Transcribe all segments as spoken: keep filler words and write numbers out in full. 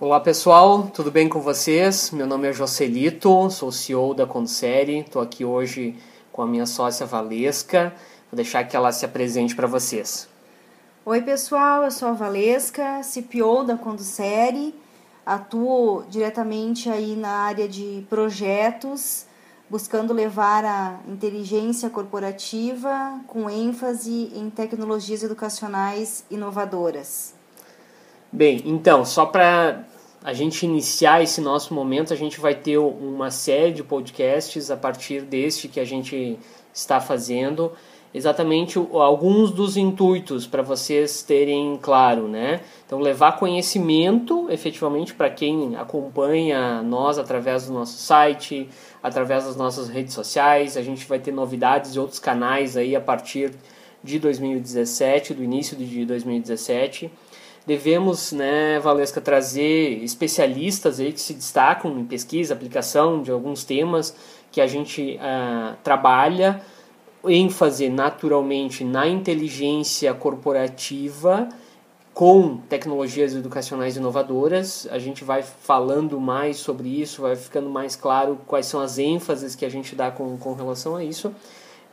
Olá pessoal, tudo bem com vocês? Meu nome é Jocelito, sou C E O da ConduSerie, estou aqui hoje com a minha sócia Valesca, vou deixar que ela se apresente para vocês. Oi pessoal, eu sou a Valesca, C P O da ConduSerie, atuo diretamente aí na área de projetos, buscando levar a inteligência corporativa com ênfase em tecnologias educacionais inovadoras. Bem, então, só para a gente iniciar esse nosso momento, a gente vai ter uma série de podcasts a partir deste que a gente está fazendo, exatamente alguns dos intuitos para vocês terem claro, né? Então, levar conhecimento, efetivamente, para quem acompanha nós através do nosso site, através das nossas redes sociais, a gente vai ter novidades de outros canais aí a partir de dois mil e dezessete, do início de dois mil e dezessete. Devemos, né, Valesca, trazer especialistas aí que se destacam em pesquisa, aplicação de alguns temas que a gente uh, trabalha, ênfase naturalmente na inteligência corporativa com tecnologias educacionais inovadoras. A gente vai falando mais sobre isso, vai ficando mais claro quais são as ênfases que a gente dá com, com relação a isso.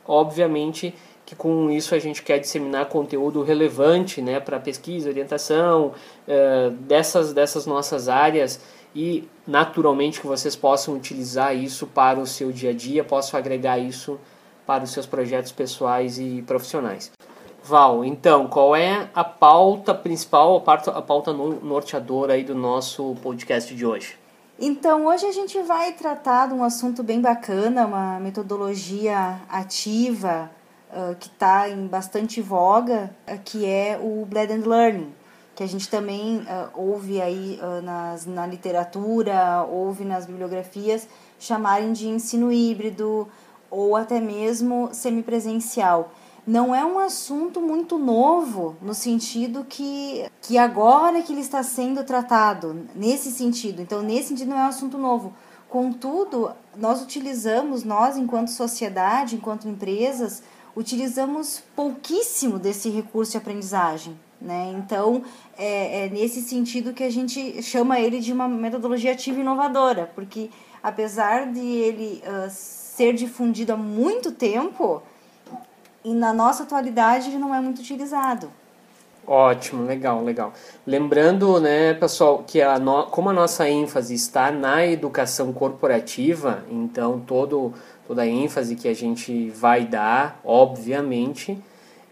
Obviamente que com isso a gente quer disseminar conteúdo relevante, né, para pesquisa, orientação, uh, dessas, dessas nossas áreas e naturalmente que vocês possam utilizar isso para o seu dia a dia, possam agregar isso para os seus projetos pessoais e profissionais. Val, então, qual é a pauta principal, a pauta, a pauta norteadora aí do nosso podcast de hoje? Então, hoje a gente vai tratar de um assunto bem bacana, uma metodologia ativa, Uh, que está em bastante voga, uh, que é o blended learning, que a gente também uh, ouve aí uh, nas, na literatura, ouve nas bibliografias, chamarem de ensino híbrido ou até mesmo semipresencial. Não é um assunto muito novo, no sentido que, que agora que ele está sendo tratado, nesse sentido. Então, nesse sentido, não é um assunto novo. Contudo, nós utilizamos, nós enquanto sociedade, enquanto empresas, utilizamos pouquíssimo desse recurso de aprendizagem, né? Então, é, é nesse sentido que a gente chama ele de uma metodologia ativa e inovadora, porque apesar de ele uh, ser difundido há muito tempo, e na nossa atualidade ele não é muito utilizado. Ótimo, legal, legal. Lembrando, né, pessoal, que a no... como a nossa ênfase está na educação corporativa, então todo... toda a ênfase que a gente vai dar, obviamente,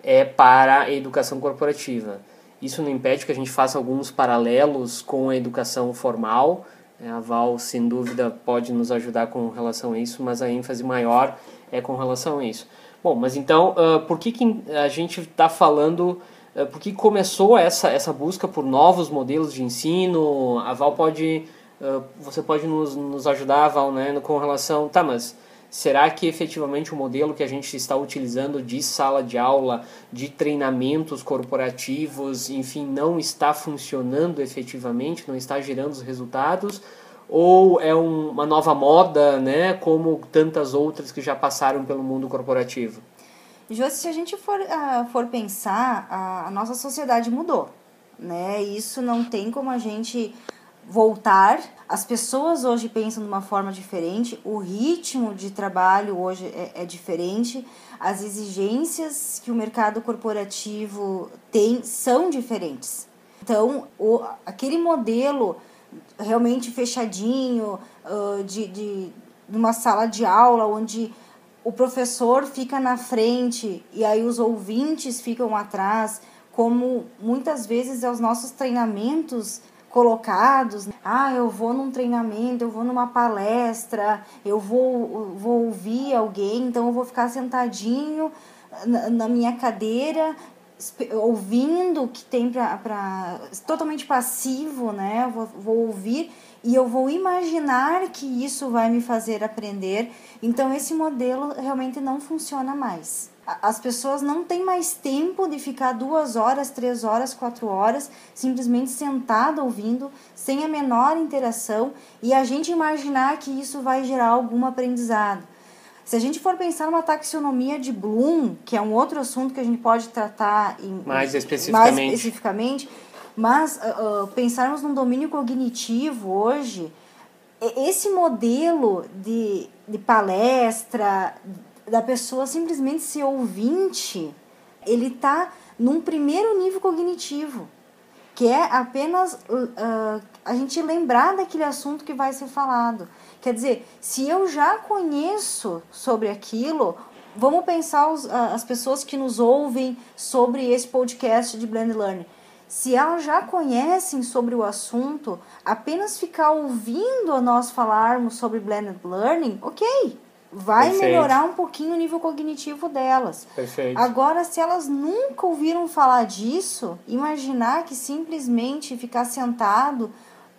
é para a educação corporativa. Isso não impede que a gente faça alguns paralelos com a educação formal. A Val, sem dúvida, pode nos ajudar com relação a isso, mas a ênfase maior é com relação a isso. Bom, mas então, uh, por que, que a gente está falando... Uh, por que começou essa, essa busca por novos modelos de ensino? A Val pode... Uh, você pode nos, nos ajudar, Val, né, com relação... Tá, mas... Será que efetivamente o modelo que a gente está utilizando de sala de aula, de treinamentos corporativos, enfim, não está funcionando efetivamente, não está gerando os resultados? Ou é um, uma nova moda, né, como tantas outras que já passaram pelo mundo corporativo? Jô, se a gente for, uh, for pensar, a, a nossa sociedade mudou, né? Isso não tem como a gente... voltar, as pessoas hoje pensam de uma forma diferente, o ritmo de trabalho hoje é, é diferente, as exigências que o mercado corporativo tem são diferentes. Então, o, aquele modelo realmente fechadinho, uh, de, de, de uma sala de aula onde o professor fica na frente e aí os ouvintes ficam atrás, como muitas vezes é os nossos treinamentos colocados, ah, eu vou num treinamento, eu vou numa palestra, eu vou, vou ouvir alguém, então eu vou ficar sentadinho na, na minha cadeira, ouvindo o que tem para... totalmente passivo, né? Eu vou, vou ouvir e eu vou imaginar que isso vai me fazer aprender. Então, esse modelo realmente não funciona mais. As pessoas não têm mais tempo de ficar duas horas, três horas, quatro horas, simplesmente sentada ouvindo, sem a menor interação, e a gente imaginar que isso vai gerar algum aprendizado. Se a gente for pensar numa taxonomia de Bloom, que é um outro assunto que a gente pode tratar em, mais especificamente. mais especificamente, Mas uh, pensarmos num domínio cognitivo hoje, esse modelo de, de palestra, da pessoa simplesmente ser ouvinte, ele está num primeiro nível cognitivo, que é apenas uh, a gente lembrar daquele assunto que vai ser falado. Quer dizer, se eu já conheço sobre aquilo, vamos pensar os, uh, as pessoas que nos ouvem sobre esse podcast de Blended Learning. Se elas já conhecem sobre o assunto, apenas ficar ouvindo a nós falarmos sobre Blended Learning, ok, vai Perfeito. Melhorar um pouquinho o nível cognitivo delas. Perfeito. Agora, se elas nunca ouviram falar disso, imaginar que simplesmente ficar sentado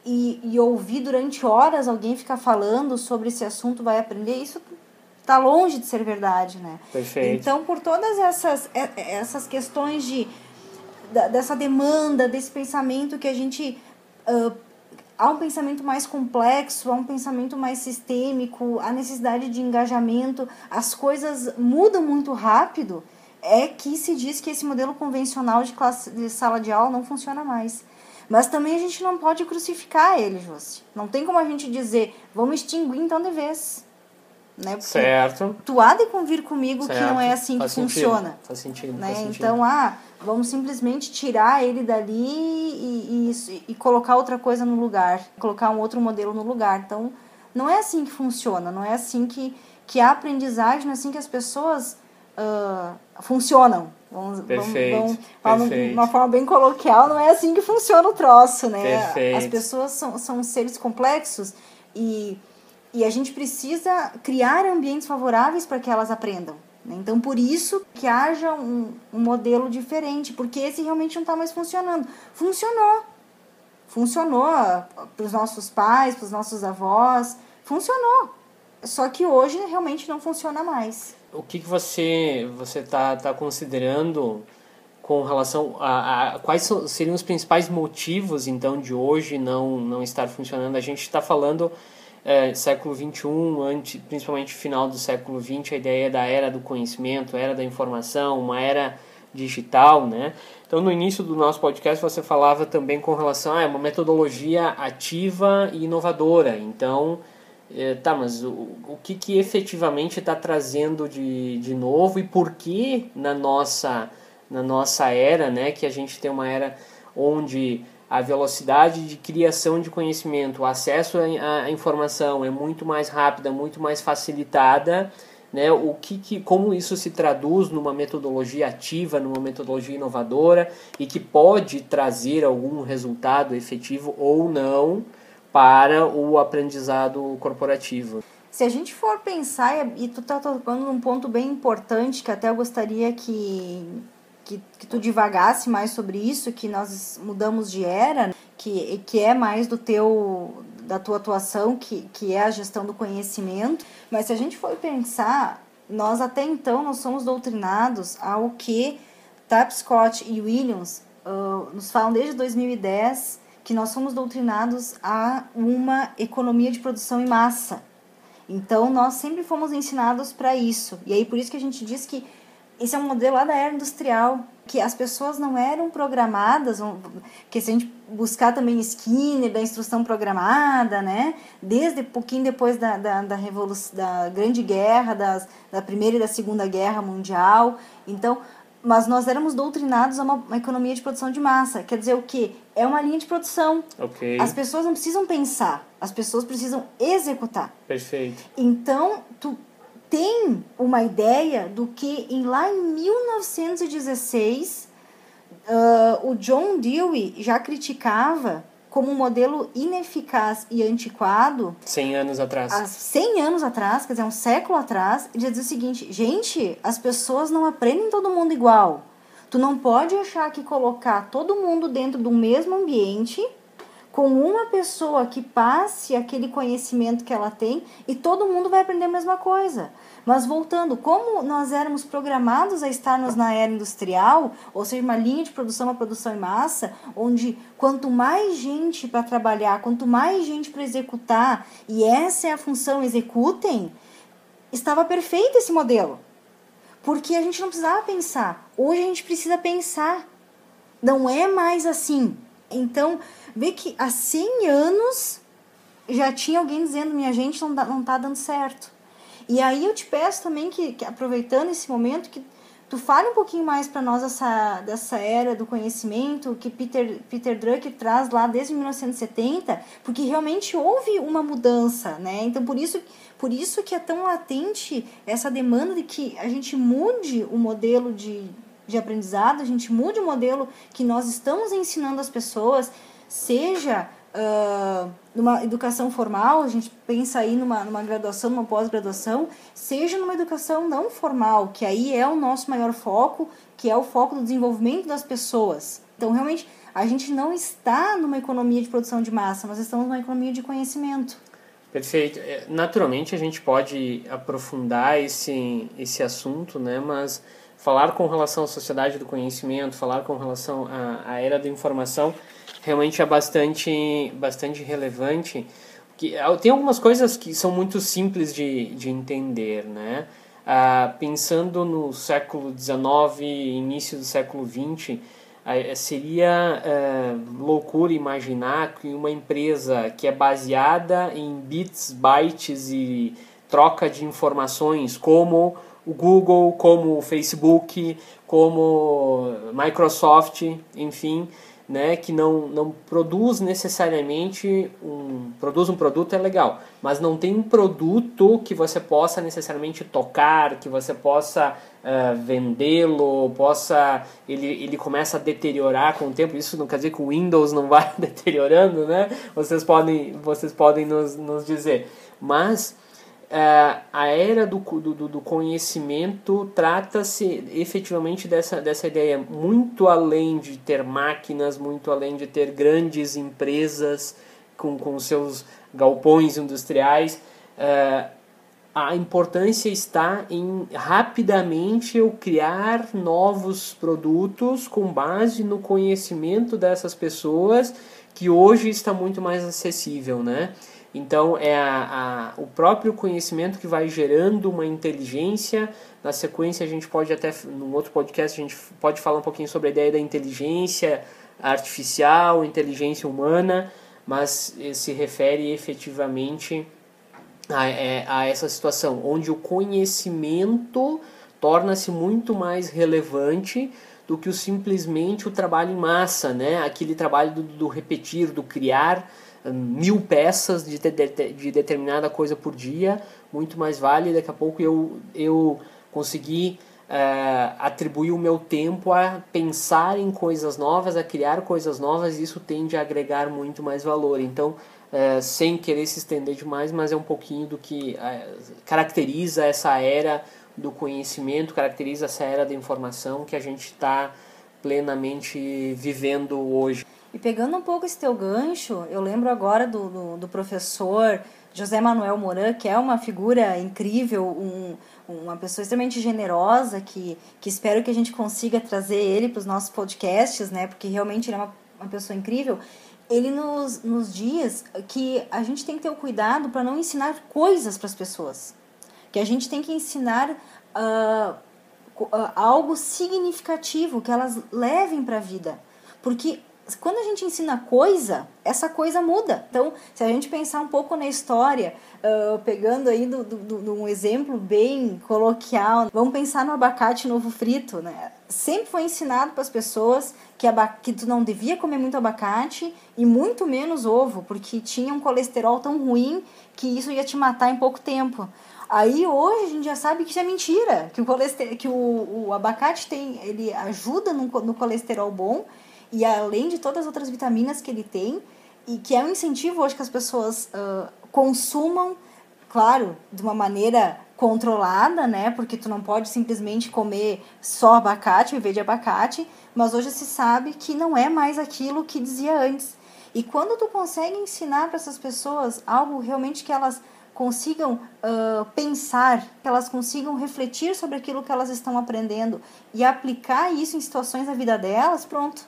e, e ouvir durante horas alguém ficar falando sobre esse assunto vai aprender, isso está longe de ser verdade, né? Perfeito. Então, por todas essas, essas questões de... dessa demanda, desse pensamento que a gente... Uh, há um pensamento mais complexo, há um pensamento mais sistêmico, a necessidade de engajamento, as coisas mudam muito rápido, é que se diz que esse modelo convencional de, classe, de sala de aula não funciona mais. Mas também a gente não pode crucificar ele, José. Não tem como a gente dizer, vamos extinguir então de vez. Né? Porque certo. Tu há de convir comigo certo. Que não é assim faz que sentido. Funciona. Faz sentido, né? Faz sentido. Então, ah... vamos simplesmente tirar ele dali e, e, e colocar outra coisa no lugar, colocar um outro modelo no lugar. Então, não é assim que funciona, não é assim que, que a aprendizagem, não é assim que as pessoas uh, funcionam. Vamos, perfeito, vamos, vamos, perfeito. De uma forma bem coloquial, não é assim que funciona o troço, né? Perfeito. As pessoas são, são seres complexos e, e a gente precisa criar ambientes favoráveis para que elas aprendam. Então, por isso que haja um, um modelo diferente, porque esse realmente não está mais funcionando. Funcionou. Funcionou para os nossos pais, para os nossos avós. Funcionou. Só que hoje realmente não funciona mais. O que, que você você está tá considerando com relação a... a quais são, seriam os principais motivos, então, de hoje não, não estar funcionando? A gente está falando... É, século vinte e um, antes, principalmente final do século vinte, a ideia da era do conhecimento, era da informação, uma era digital, né? Então, no início do nosso podcast, você falava também com relação a ah, uma metodologia ativa e inovadora. Então, é, tá, mas o, o que, que efetivamente está trazendo de, de novo e por que na nossa, na nossa era, né, que a gente tem uma era onde... a velocidade de criação de conhecimento, o acesso à informação é muito mais rápida, muito mais facilitada, né? O que, que, como isso se traduz numa metodologia ativa, numa metodologia inovadora e que pode trazer algum resultado efetivo ou não para o aprendizado corporativo? Se a gente for pensar, e tu tá tocando num ponto bem importante que até eu gostaria que... Que, que tu divagasse mais sobre isso, que nós mudamos de era, que, que é mais do teu, da tua atuação, que, que é a gestão do conhecimento. Mas se a gente for pensar, nós até então nós somos doutrinados ao que Tapscott e Williams uh, nos falam desde dois mil e dez, que nós somos doutrinados a uma economia de produção em massa. Então, nós sempre fomos ensinados para isso. E aí, por isso que a gente diz que esse é um modelo lá da era industrial, que as pessoas não eram programadas, que se a gente buscar também Skinner, da instrução programada, né? Desde um pouquinho depois da, da, da, Revolução, da Grande Guerra, das, da Primeira e da Segunda Guerra Mundial. Então, mas nós éramos doutrinados a uma, uma economia de produção de massa. Quer dizer o quê? É uma linha de produção. Okay. As pessoas não precisam pensar, as pessoas precisam executar. Perfeito. Então, tu... tem uma ideia do que em, lá em mil novecentos e dezesseis uh, o John Dewey já criticava como um modelo ineficaz e antiquado. cem anos atrás. Há cem anos atrás, quer dizer, um século atrás, ele dizia o seguinte, gente, as pessoas não aprendem todo mundo igual. Tu não pode achar que colocar todo mundo dentro do mesmo ambiente... com uma pessoa que passe aquele conhecimento que ela tem e todo mundo vai aprender a mesma coisa. Mas voltando, como nós éramos programados a estarmos na era industrial, ou seja, uma linha de produção, uma produção em massa, onde quanto mais gente para trabalhar, quanto mais gente para executar, e essa é a função, executem, estava perfeito esse modelo. Porque a gente não precisava pensar. Hoje a gente precisa pensar. Não é mais assim. Então, vê que há cem anos já tinha alguém dizendo, minha gente, não, dá, não tá dando certo. E aí eu te peço também que, que aproveitando esse momento, que tu fale um pouquinho mais para nós essa, dessa era do conhecimento que Peter, Peter Drucker traz lá desde mil novecentos e setenta, porque realmente houve uma mudança, né? Então, por isso, por isso que é tão latente essa demanda de que a gente mude o modelo de, de aprendizado, a gente mude o modelo que nós estamos ensinando às pessoas, seja... Uh, numa educação formal, a gente pensa aí numa, numa graduação, numa pós-graduação, seja numa educação não formal, que aí é o nosso maior foco, que é o foco do desenvolvimento das pessoas. Então, realmente, a gente não está numa economia de produção de massa, nós estamos numa economia de conhecimento. Perfeito. Naturalmente, a gente pode aprofundar esse, esse assunto, né? Mas falar com relação à sociedade do conhecimento, falar com relação à, à era da informação... realmente é bastante, bastante relevante. Porque tem algumas coisas que são muito simples de, de entender, né? Ah, pensando no século dezenove, início do século vinte, ah, seria ah, loucura imaginar que uma empresa que é baseada em bits, bytes e troca de informações como o Google, como o Facebook, como Microsoft, enfim... né, que não, não produz necessariamente, um, produz um produto é legal, mas não tem um produto que você possa necessariamente tocar, que você possa uh, vendê-lo, possa, ele, ele começa a deteriorar com o tempo. Isso não quer dizer que o Windows não vai deteriorando, né? Vocês podem, vocês podem nos, nos dizer. Mas uh, a era do, do, do conhecimento trata-se efetivamente dessa, dessa ideia, muito além de ter máquinas, muito além de ter grandes empresas com, com seus galpões industriais. Uh, a importância está em rapidamente eu criar novos produtos com base no conhecimento dessas pessoas, que hoje está muito mais acessível, né? Então, é a, a, o próprio conhecimento que vai gerando uma inteligência. Na sequência, a gente pode até, num outro podcast, a gente pode falar um pouquinho sobre a ideia da inteligência artificial, inteligência humana, mas se refere efetivamente a, a essa situação, onde o conhecimento torna-se muito mais relevante do que o, simplesmente o trabalho em massa, né? Aquele trabalho do, do repetir, do criar mil peças de, de, de determinada coisa por dia. Muito mais vale daqui a pouco eu, eu conseguir uh, atribuir o meu tempo a pensar em coisas novas, a criar coisas novas, e isso tende a agregar muito mais valor. Então, uh, sem querer se estender demais, mas é um pouquinho do que uh, caracteriza essa era do conhecimento, caracteriza essa era da informação que a gente está plenamente vivendo hoje. E pegando um pouco esse teu gancho, eu lembro agora do, do, do professor José Manuel Moran, que é uma figura incrível, um, uma pessoa extremamente generosa, que, que espero que a gente consiga trazer ele para os nossos podcasts, né? Porque realmente ele é uma, uma pessoa incrível. Ele nos, nos diz que a gente tem que ter o cuidado para não ensinar coisas para as pessoas, que a gente tem que ensinar uh, algo significativo, que elas levem para a vida, porque... quando a gente ensina coisa, essa coisa muda. Então, se a gente pensar um pouco na história, uh, pegando aí do, do, do um exemplo bem coloquial, vamos pensar no abacate novo frito, né? Sempre foi ensinado para as pessoas que, abac... que tu não devia comer muito abacate e muito menos ovo, porque tinha um colesterol tão ruim que isso ia te matar em pouco tempo. Aí hoje a gente já sabe que isso é mentira, que o, colester... que o, o abacate tem, ele ajuda no, no colesterol bom, e além de todas as outras vitaminas que ele tem, e que é um incentivo hoje que as pessoas uh, consumam, claro, de uma maneira controlada, né? Porque tu não pode simplesmente comer só abacate, viver de abacate, mas hoje se sabe que não é mais aquilo que dizia antes. E quando tu consegue ensinar para essas pessoas algo realmente que elas consigam uh, pensar, que elas consigam refletir sobre aquilo que elas estão aprendendo e aplicar isso em situações da vida delas, pronto.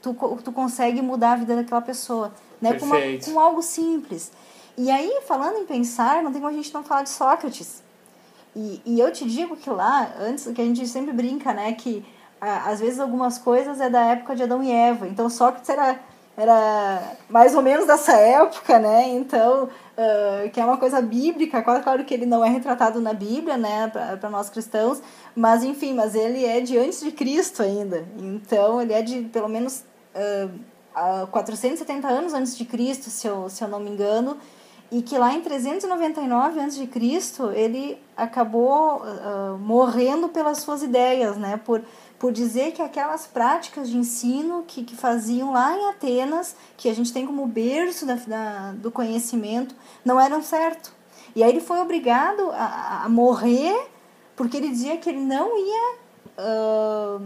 Tu, tu consegue mudar a vida daquela pessoa, né? Com, uma, com algo simples. E aí, falando em pensar, não tem como a gente não falar de Sócrates. E, e eu te digo que lá, antes, que a gente sempre brinca, né? Que a, às vezes algumas coisas é da época de Adão e Eva. Então, Sócrates era... era mais ou menos dessa época, né? Então, uh, que é uma coisa bíblica, claro que ele não é retratado na Bíblia, né, para nós cristãos, mas enfim, mas ele é de antes de Cristo ainda, então ele é de pelo menos uh, quatrocentos e setenta anos antes de Cristo, se eu, se eu não me engano, e que lá em trezentos e noventa e nove antes de Cristo ele acabou uh, morrendo pelas suas ideias, né, por, por dizer que aquelas práticas de ensino que, que faziam lá em Atenas, que a gente tem como berço da, da, do conhecimento, não eram certo. E aí ele foi obrigado a, a morrer, porque ele dizia que ele não ia uh,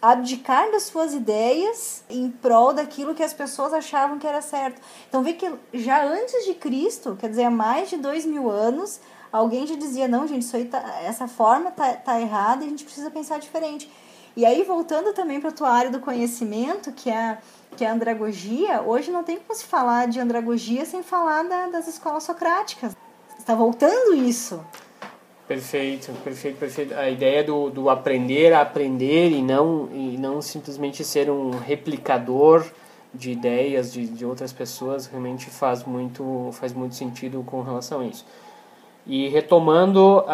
abdicar das suas ideias em prol daquilo que as pessoas achavam que era certo. Então vê que já antes de Cristo, quer dizer, há mais de dois mil anos, alguém já dizia, não, gente, isso aí tá, essa forma tá, tá errada e a gente precisa pensar diferente. E aí, voltando também para a tua área do conhecimento, que é, que é a andragogia, hoje não tem como se falar de andragogia sem falar da, das escolas socráticas. Está voltando isso. Perfeito, perfeito, perfeito. A ideia do, do aprender a aprender e não, e não simplesmente ser um replicador de ideias de, de outras pessoas realmente faz muito, faz muito sentido com relação a isso. E retomando a,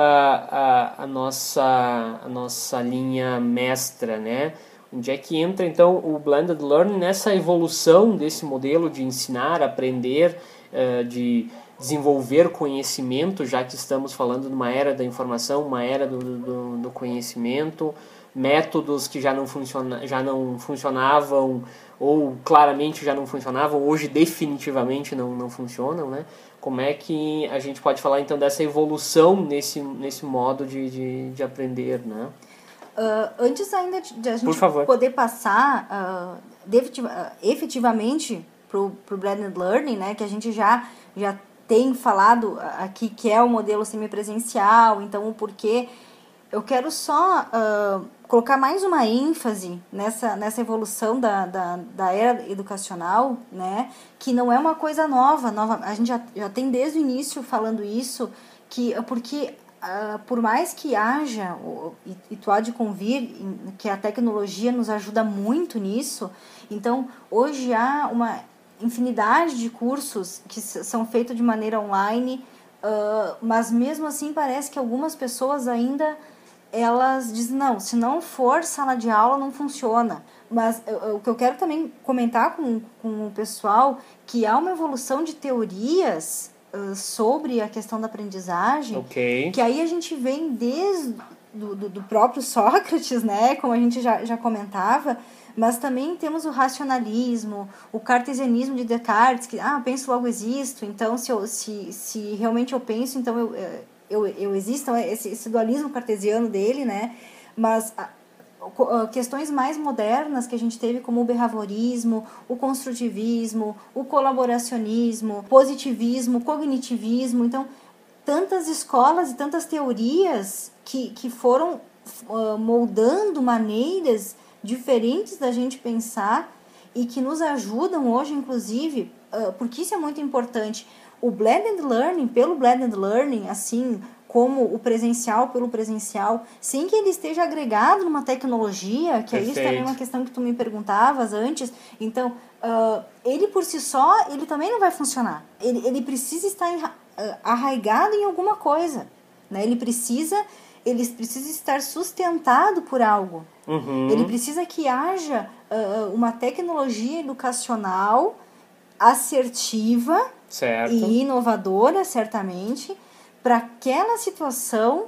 a, a, nossa, a nossa linha mestra, né? Onde é que entra então o Blended Learning nessa evolução desse modelo de ensinar, aprender, uh, de desenvolver conhecimento, já que estamos falando de uma era da informação, uma era do, do, do conhecimento, métodos que já não, funciona, já não funcionavam, ou claramente já não funcionavam, hoje definitivamente não, não funcionam, né? Como é que a gente pode falar então dessa evolução nesse, nesse modo de, de, de aprender, né? Uh, antes ainda de a gente poder passar uh, definitiv- efetivamente pro pro Blended Learning, né, que a gente já... já tem falado aqui que é o modelo semipresencial, então o porquê. Eu quero só uh, colocar mais uma ênfase nessa, nessa evolução da, da, da era educacional, né? Que não é uma coisa nova, nova a gente já, já tem desde o início falando isso, que, porque uh, por mais que haja, e, e tu há de convir, que a tecnologia nos ajuda muito nisso, então hoje há uma infinidade de cursos que são feitos de maneira online, uh, mas mesmo assim parece que algumas pessoas ainda, elas dizem, não, se não for sala de aula não funciona. Mas o que eu quero também comentar com, com o pessoal, que há uma evolução de teorias uh, sobre a questão da aprendizagem, okay, que aí a gente vem desde do, do, do próprio Sócrates, né, como a gente já, já comentava, mas também temos o racionalismo, o cartesianismo de Descartes, que, ah, penso, logo existo, então, se, eu, se, se realmente eu penso, então eu, eu, eu existo, esse, esse dualismo cartesiano dele, né? Mas a, a, questões mais modernas que a gente teve, como o behaviorismo, o construtivismo, o colaboracionismo, positivismo, cognitivismo, então, tantas escolas e tantas teorias que, que foram uh, moldando maneiras diferentes da gente pensar e que nos ajudam hoje, inclusive, porque isso é muito importante. O blended learning, pelo blended learning, assim como o presencial pelo presencial, sem que ele esteja agregado numa tecnologia, que aí isso também é uma questão que tu me perguntavas antes, então, ele por si só, ele também não vai funcionar. Ele, ele precisa estar arraigado em alguma coisa, né? Ele precisa... Ele precisa estar sustentado por algo. Uhum. Ele precisa que haja uh, uma tecnologia educacional assertiva, certo, e inovadora, certamente, para aquela situação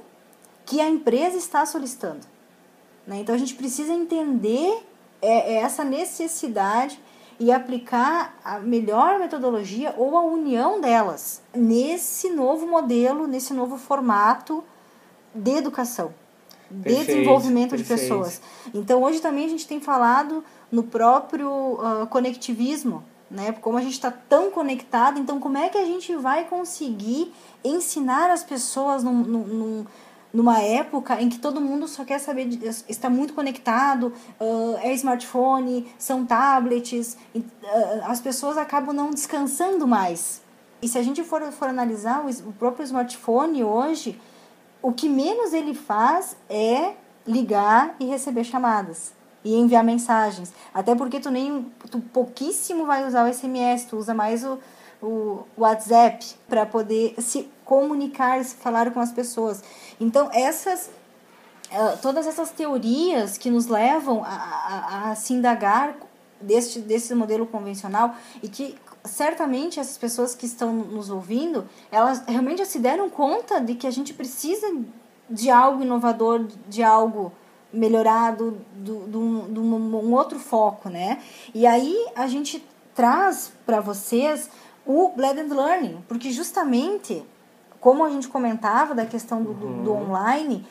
que a empresa está solicitando, né? Então, a gente precisa entender é, é essa necessidade e aplicar a melhor metodologia ou a união delas nesse novo modelo, nesse novo formato de educação, de perfeito, desenvolvimento perfeito. de pessoas. Então, hoje também a gente tem falado no próprio uh, conectivismo, né? Como a gente está tão conectado, então como é que a gente vai conseguir ensinar as pessoas num, num, numa época em que todo mundo só quer saber, de, está muito conectado, uh, é smartphone, são tablets, e, uh, as pessoas acabam não descansando mais. E se a gente for, for analisar o, o próprio smartphone hoje, o que menos ele faz é ligar e receber chamadas. e enviar mensagens. Até porque tu nem tu pouquíssimo vai usar o S M S, tu usa mais o, o WhatsApp para poder se comunicar, se falar com as pessoas. Então, essas, todas essas teorias que nos levam a, a, a se indagar deste, desse modelo convencional e que certamente essas pessoas que estão nos ouvindo, elas realmente já se deram conta de que a gente precisa de algo inovador, de algo melhorado, do, do, do um outro foco, né? E aí a gente traz para vocês o blended learning, porque justamente, como a gente comentava da questão do, do, do online,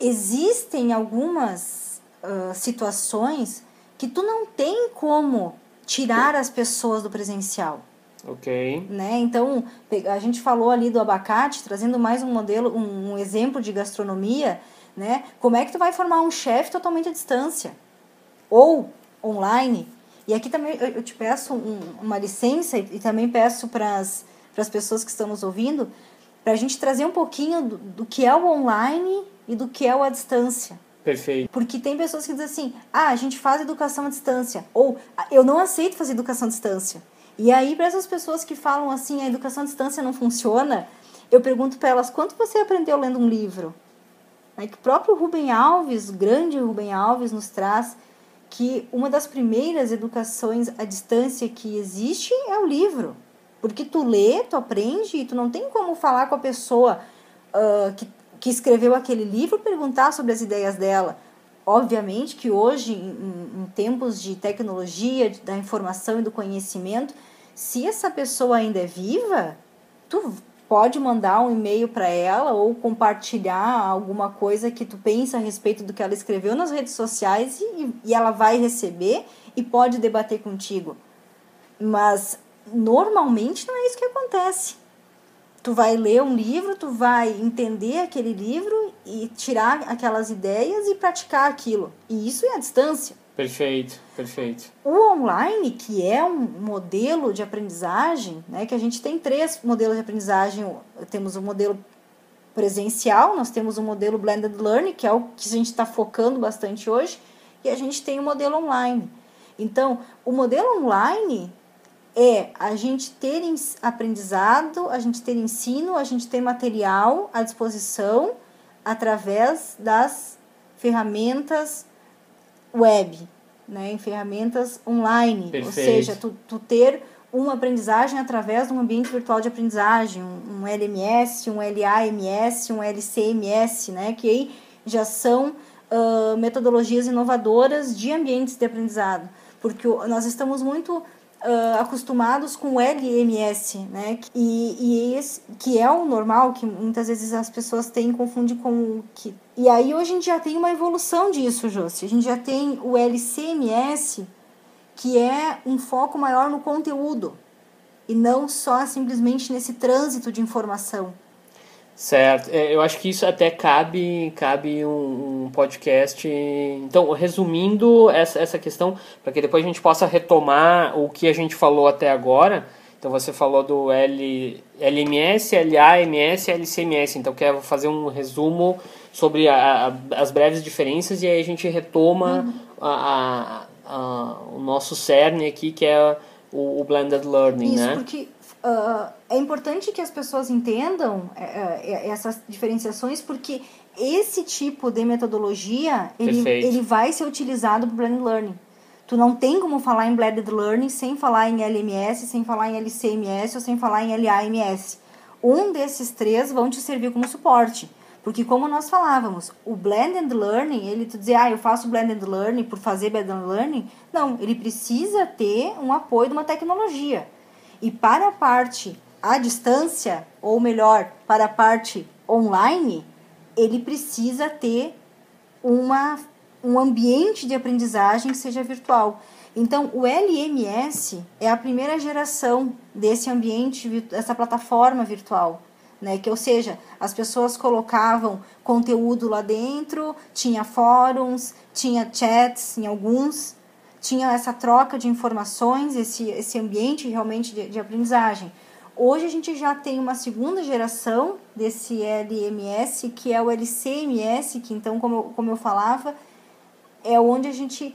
existem algumas uh, situações que tu não tem como tirar as pessoas do presencial. Ok. Né? Então, a gente falou ali do abacate, trazendo mais um modelo, um, um exemplo de gastronomia, né? Como é que tu vai formar um chefe totalmente à distância? Ou online? E aqui também eu, eu te peço um, uma licença e, e também peço para as pessoas que estão nos ouvindo para a gente trazer um pouquinho do, do que é o online e do que é o à distância. Perfeito. Porque tem pessoas que dizem assim, ah, a gente faz educação à distância, ou eu não aceito fazer educação à distância. E aí, para essas pessoas que falam assim, a educação à distância não funciona, eu pergunto para elas, quanto você aprendeu lendo um livro? É que o próprio Rubem Alves, o grande Rubem Alves, nos traz que uma das primeiras educações à distância que existe é o livro. Porque tu lê, tu aprende, e tu não tem como falar com a pessoa uh, que que escreveu aquele livro, perguntar sobre as ideias dela. Obviamente que hoje, em, em tempos de tecnologia, da informação e do conhecimento, se essa pessoa ainda é viva, tu pode mandar um e-mail para ela ou compartilhar alguma coisa que tu pensa a respeito do que ela escreveu nas redes sociais e, e ela vai receber e pode debater contigo. Mas, normalmente, não é isso que acontece. Tu vai ler um livro, tu vai entender aquele livro e tirar aquelas ideias e praticar aquilo. E isso é a distância. Perfeito, perfeito. O online, que é um modelo de aprendizagem, né, que a gente tem três modelos de aprendizagem. Temos o modelo presencial, nós temos o modelo blended learning, que é o que a gente está focando bastante hoje, e a gente tem o modelo online. Então, o modelo online é a gente ter aprendizado, a gente ter ensino, a gente ter material à disposição através das ferramentas web, né, em ferramentas online. Perfeito. Ou seja, tu, tu ter uma aprendizagem através de um ambiente virtual de aprendizagem, um, um L M S, um L A M S, um L C M S, né, que aí já são uh, metodologias inovadoras de ambientes de aprendizado, porque nós estamos muito Uh, acostumados com o L M S, né? E, e esse, que é o normal, que muitas vezes as pessoas têm, confundem com o que... E aí hoje a gente já tem uma evolução disso, Josi. A gente já tem o L C M S, que é um foco maior no conteúdo, e não só simplesmente nesse trânsito de informação. Certo. Eu acho que isso até cabe, cabe um, um podcast. Então, resumindo essa, essa questão, para que depois a gente possa retomar o que a gente falou até agora. Então, você falou do L, LMS, L A M S, L C M S. Então, quero fazer um resumo sobre a, a, as breves diferenças e aí a gente retoma uhum. a, a, a, o nosso cerne aqui, que é o, o Blended Learning. Isso, né? Porque... Uh, é importante que as pessoas entendam uh, essas diferenciações, porque esse tipo de metodologia ele, ele vai ser utilizado para o blended learning. Tu não tem como falar em blended learning sem falar em L M S, sem falar em L C M S ou sem falar em L A M S. Um desses três vão te servir como suporte, porque como nós falávamos, o blended learning, ele tu dizer, ah, eu faço blended learning por fazer blended learning, não, ele precisa ter um apoio de uma tecnologia. E para a parte à distância, ou melhor, para a parte online, ele precisa ter uma, um ambiente de aprendizagem que seja virtual. Então, o L M S é a primeira geração desse ambiente, dessa plataforma virtual, né? Que, ou seja, as pessoas colocavam conteúdo lá dentro, tinha fóruns, tinha chats em alguns... tinha essa troca de informações, esse, esse ambiente realmente de, de aprendizagem. Hoje a gente já tem uma segunda geração desse L M S, que é o L C M S, que então, como eu, como eu falava, é onde a gente...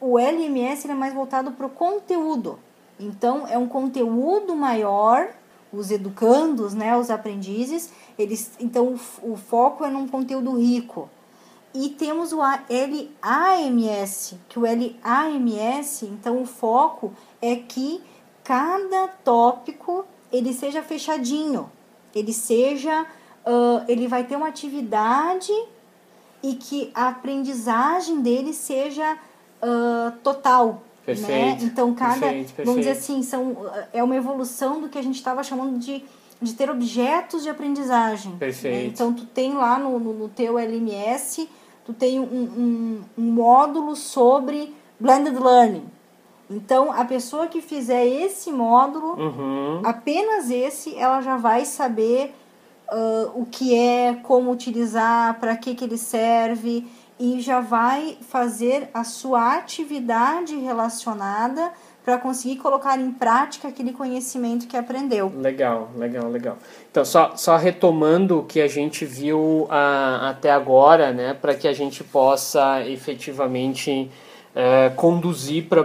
O L M S ele é mais voltado para o conteúdo. Então, é um conteúdo maior, os educandos, né, os aprendizes, eles, então o, o foco é num conteúdo rico. E temos o L A M S, que o L A M S, então o foco é que cada tópico ele seja fechadinho, ele seja, uh, ele vai ter uma atividade e que a aprendizagem dele seja uh, total. Perfeito, né? Então, cada, perfeito, perfeito. Vamos dizer assim, são, é uma evolução do que a gente estava chamando de, de ter objetos de aprendizagem. Perfeito. Né? Então, tu tem lá no, no, no teu L M S, tu tem um, um, um módulo sobre blended learning. Então, a pessoa que fizer esse módulo, uhum. apenas esse, ela já vai saber uh, o que é, como utilizar, para que, que ele serve... E já vai fazer a sua atividade relacionada para conseguir colocar em prática aquele conhecimento que aprendeu. Legal, legal, legal. Então, só, só retomando o que a gente viu ah, até agora, né, para que a gente possa efetivamente eh, conduzir para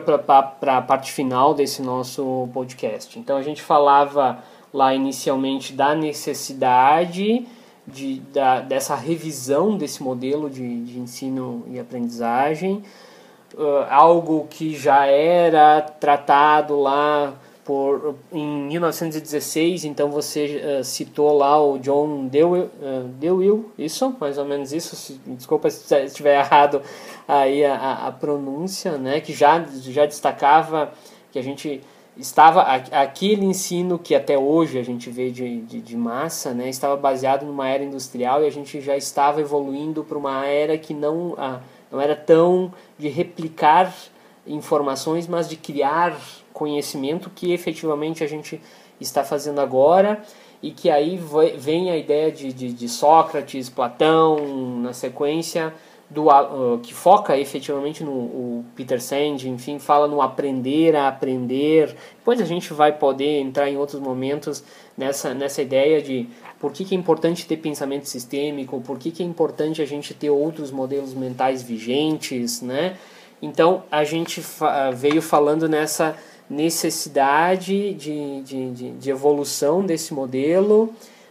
a parte final desse nosso podcast. Então, a gente falava lá inicialmente da necessidade... De, da, dessa revisão desse modelo de, de ensino e aprendizagem, uh, algo que já era tratado lá por, em mil novecentos e dezesseis, então você uh, citou lá o John Dewey, uh, Dewey, isso, mais ou menos isso, se, desculpa se estiver errado aí a, a pronúncia, né, que já, já destacava que a gente... Estava, aquele ensino que até hoje a gente vê de, de, de massa, né, estava baseado numa era industrial e a gente já estava evoluindo para uma era que não, ah, não era tão de replicar informações, mas de criar conhecimento que efetivamente a gente está fazendo agora e que aí vai, vem a ideia de, de, de Sócrates, Platão, na sequência... Do, uh, que foca efetivamente no o Peter Senge, enfim, fala no aprender a aprender. Depois a gente vai poder entrar em outros momentos nessa, nessa ideia de por que, que é importante ter pensamento sistêmico, por que, que é importante a gente ter outros modelos mentais vigentes, né? Então a gente fa- veio falando nessa necessidade de, de, de, de evolução desse modelo.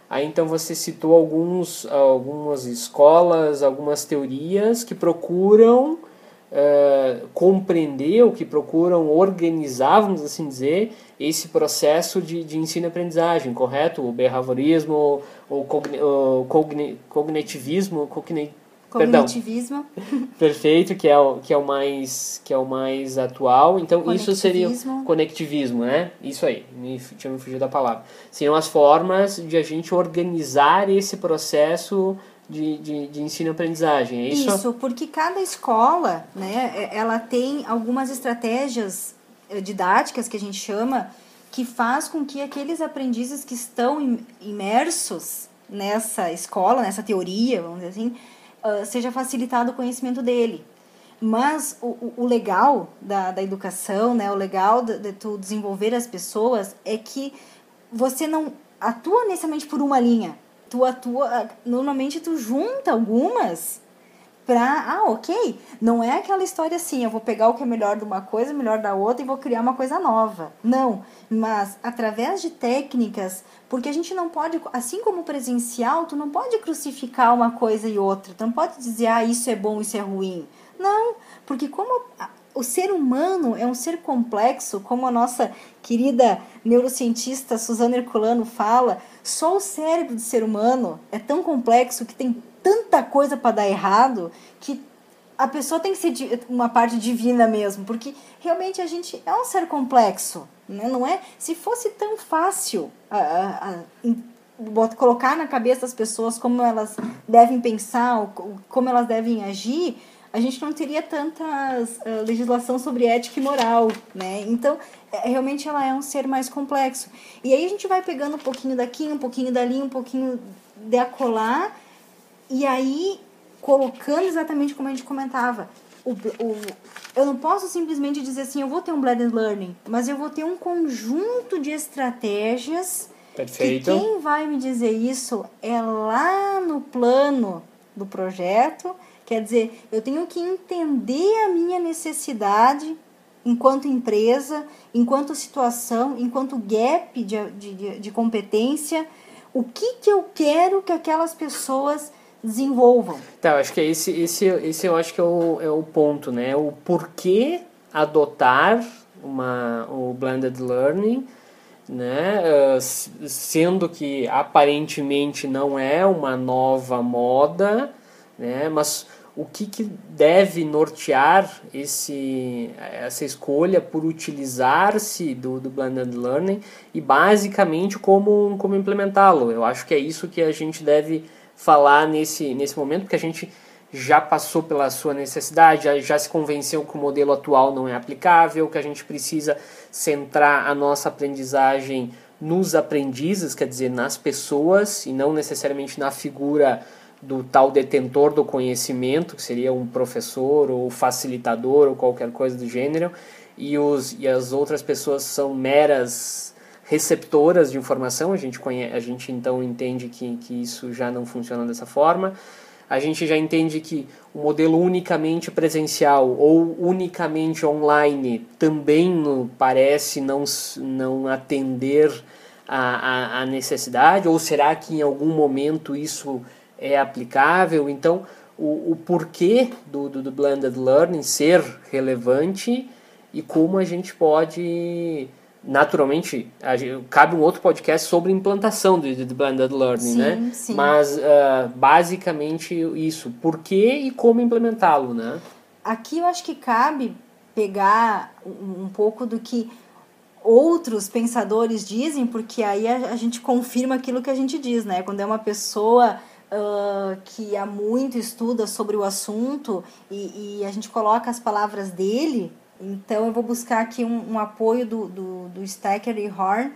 Aí então você citou alguns, algumas escolas, algumas teorias que procuram uh, compreender ou que procuram organizar, vamos assim dizer, esse processo de, de ensino e aprendizagem, correto? O behaviorismo, o, cogni, o cogni, cognitivismo, cogni, cognitivismo. Perdão, perfeito, que é o, que é o mais, que é o mais atual. Então isso seria o conectivismo, né? Isso aí, me, tinha me fugido da palavra. Seriam as formas de a gente organizar esse processo de, de, de ensino e aprendizagem. É isso? Isso, porque cada escola, né, ela tem algumas estratégias didáticas que a gente chama que faz com que aqueles aprendizes que estão imersos nessa escola, nessa teoria, vamos dizer assim, seja facilitado o conhecimento dele. Mas o, o legal da, da educação, né, o legal de, de tu desenvolver as pessoas é que você não atua necessariamente por uma linha. Tu atua, normalmente tu junta algumas pra, ah, ok, não é aquela história assim, eu vou pegar o que é melhor de uma coisa, melhor da outra e vou criar uma coisa nova. Não, mas através de técnicas, porque a gente não pode, assim como o presencial, tu não pode crucificar uma coisa e outra, tu não pode dizer, ah, isso é bom, isso é ruim. Não, porque como o ser humano é um ser complexo, como a nossa querida neurocientista Suzana Herculano fala, só o cérebro do ser humano é tão complexo que tem tanta coisa para dar errado que a pessoa tem que ser uma parte divina mesmo, porque realmente a gente é um ser complexo, né? Não é? Se fosse tão fácil a, a, a, colocar na cabeça das pessoas como elas devem pensar, como elas devem agir, a gente não teria tanta uh, legislação sobre ética e moral, né? Então, é, realmente ela é um ser mais complexo. E aí a gente vai pegando um pouquinho daqui, um pouquinho dali, um pouquinho de acolá, e aí, colocando exatamente como a gente comentava, o, o, eu não posso simplesmente dizer assim, eu vou ter um blended learning, mas eu vou ter um conjunto de estratégias. Perfeito. Que quem vai me dizer isso é lá no plano do projeto, Quer dizer, eu tenho que entender a minha necessidade enquanto empresa, enquanto situação, enquanto gap de, de, de competência, o que, que eu quero que aquelas pessoas desenvolvam. Tá, eu acho que é esse, esse, esse eu acho que é o, é o ponto, né? O porquê adotar uma, o blended learning, né? Uh, sendo que aparentemente não é uma nova moda, né? Mas o que, que deve nortear esse, essa escolha por utilizar-se do, do blended learning e basicamente como, como implementá-lo. Eu acho que é isso que a gente deve falar nesse, nesse momento, porque a gente já passou pela sua necessidade, já, já se convenceu que o modelo atual não é aplicável, que a gente precisa centrar a nossa aprendizagem nos aprendizes, quer dizer, nas pessoas e não necessariamente na figura do tal detentor do conhecimento, que seria um professor ou facilitador ou qualquer coisa do gênero, e, os, e as outras pessoas são meras receptoras de informação. A gente, conhece, a gente então entende que, que isso já não funciona dessa forma. A gente já entende que o modelo unicamente presencial ou unicamente online também parece não, não atender a, a, a necessidade, ou será que em algum momento isso é aplicável? Então, o, o porquê do, do, do blended learning ser relevante e como a gente pode, naturalmente, a gente, cabe um outro podcast sobre implantação do, do blended learning, sim, né? Sim. Mas, uh, basicamente, isso. Porquê e como implementá-lo, né? Aqui eu acho que cabe pegar um pouco do que outros pensadores dizem, porque aí a, a gente confirma aquilo que a gente diz, né? Quando é uma pessoa Uh, que há muito estuda sobre o assunto e, e a gente coloca as palavras dele, então eu vou buscar aqui um, um apoio do, do, do Staker e Horn,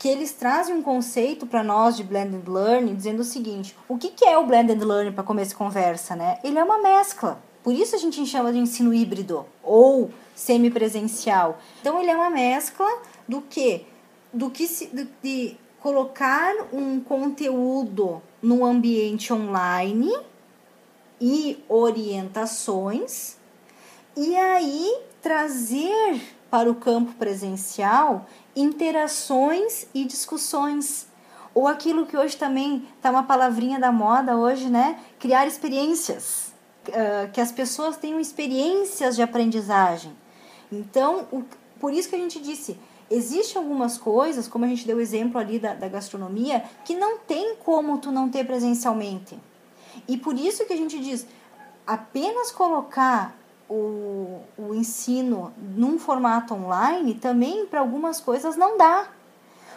que eles trazem um conceito para nós de blended learning, dizendo o seguinte: o que, que é o blended learning para começo de conversa, né? Ele é uma mescla, por isso a gente chama de ensino híbrido ou semipresencial. Então ele é uma mescla do que? Do que se, do, de colocar um conteúdo num ambiente online e orientações, e aí trazer para o campo presencial interações e discussões, ou aquilo que hoje também está uma palavrinha da moda hoje, né? Criar experiências, que as pessoas tenham experiências de aprendizagem. Então, por isso que a gente disse, existem algumas coisas, como a gente deu o exemplo ali da, da gastronomia, que não tem como tu não ter presencialmente. E por isso que a gente diz, apenas colocar o, o ensino num formato online também para algumas coisas não dá.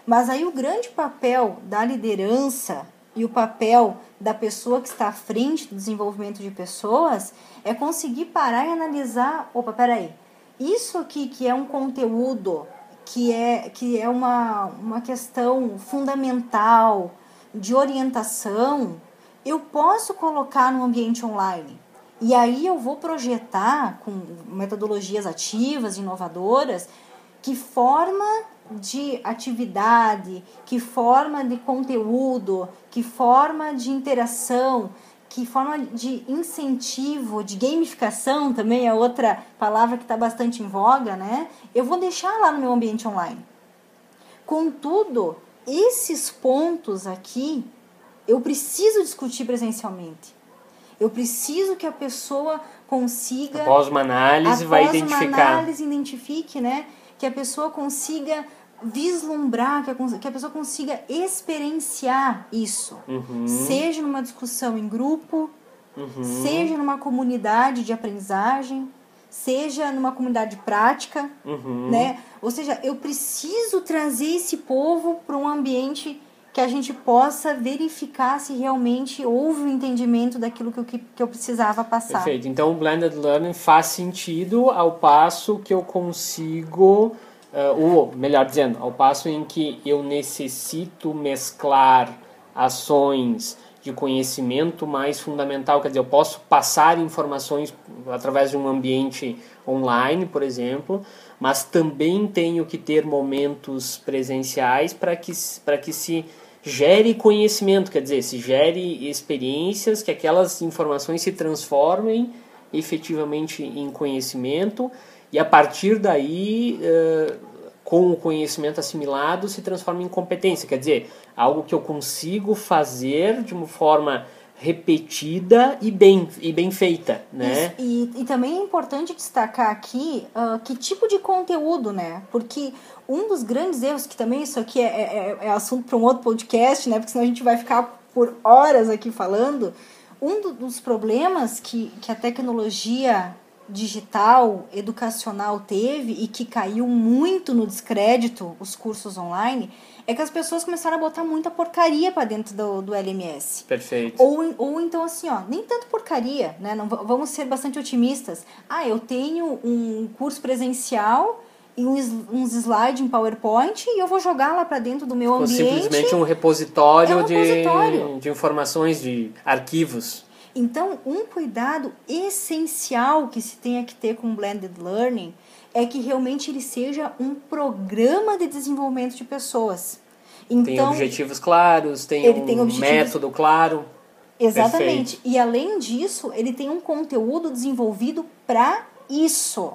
Mas aí o grande papel da liderança e o papel da pessoa que está à frente do desenvolvimento de pessoas é conseguir parar e analisar, opa, peraí, isso aqui que é um conteúdo que é, que é uma, uma questão fundamental de orientação, eu posso colocar no ambiente online. E aí eu vou projetar, com metodologias ativas, inovadoras, que forma de atividade, que forma de conteúdo, que forma de interação, que forma de incentivo, de gamificação também é outra palavra que está bastante em voga, né? Eu vou deixar lá no meu ambiente online. Contudo, esses pontos aqui, eu preciso discutir presencialmente. Eu preciso que a pessoa consiga... Após uma análise, após vai identificar. Após uma análise, identifique, né? Que a pessoa consiga vislumbrar, que a, que a pessoa consiga experienciar isso. Uhum. Seja numa discussão em grupo, uhum. seja numa comunidade de aprendizagem, seja numa comunidade de prática, uhum. né? Ou seja, eu preciso trazer esse povo para um ambiente que a gente possa verificar se realmente houve um entendimento daquilo que eu, que, que eu precisava passar. Perfeito. Então, o blended learning faz sentido ao passo que eu consigo... Uh, ou, melhor dizendo, ao passo em que eu necessito mesclar ações de conhecimento mais fundamental, quer dizer, eu posso passar informações através de um ambiente online, por exemplo, mas também tenho que ter momentos presenciais para que, para que se gere conhecimento, quer dizer, se gere experiências, que aquelas informações se transformem efetivamente em conhecimento e a partir daí, com o conhecimento assimilado, se transforma em competência, quer dizer, algo que eu consigo fazer de uma forma repetida e bem, e bem feita, né? Isso, e, e também é importante destacar aqui uh, que tipo de conteúdo, né? Porque um dos grandes erros, que também isso aqui é, é, é assunto para um outro podcast, né? Porque senão a gente vai ficar por horas aqui falando. Um do, dos problemas que, que a tecnologia digital, educacional teve e que caiu muito no descrédito, os cursos online, é que as pessoas começaram a botar muita porcaria para dentro do, do L M S. Perfeito. Ou, ou então assim, ó, nem tanto porcaria, né? Não, vamos ser bastante otimistas. Ah, eu tenho um curso presencial e uns, uns slides em PowerPoint e eu vou jogar lá para dentro do meu Ficou ambiente. Simplesmente um repositório, é um repositório. De, de informações, de arquivos. Então, um cuidado essencial que se tenha que ter com o Blended Learning é que realmente ele seja um programa de desenvolvimento de pessoas. Então, tem objetivos claros, tem ele um tem objetivos... método claro. Exatamente. Perfeito. E além disso, ele tem um conteúdo desenvolvido para isso.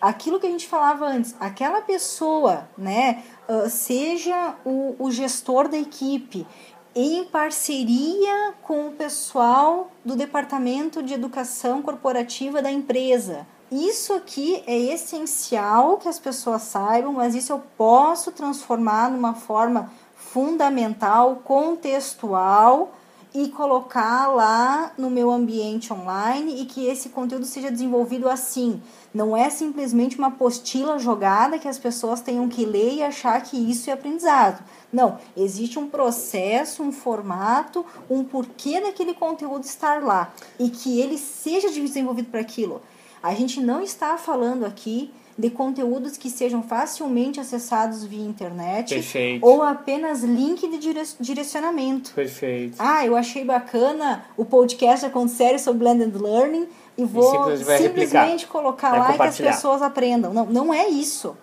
Aquilo que a gente falava antes, aquela pessoa, né, seja o, o gestor da equipe, em parceria com o pessoal do Departamento de Educação Corporativa da empresa. Isso aqui é essencial que as pessoas saibam, mas isso eu posso transformar numa forma fundamental, contextual e colocar lá no meu ambiente online e que esse conteúdo seja desenvolvido assim. Não é simplesmente uma apostila jogada que as pessoas tenham que ler e achar que isso é aprendizado. Não, existe um processo, um formato, um porquê daquele conteúdo estar lá e que ele seja desenvolvido para aquilo. A gente não está falando aqui de conteúdos que sejam facilmente acessados via internet. Perfeito. Ou apenas link de dire... direcionamento. Perfeito. Ah, eu achei bacana o podcast da ConduSerie sobre Blended Learning e vou e simplesmente, simplesmente colocar lá e que as pessoas aprendam. Não, não é isso.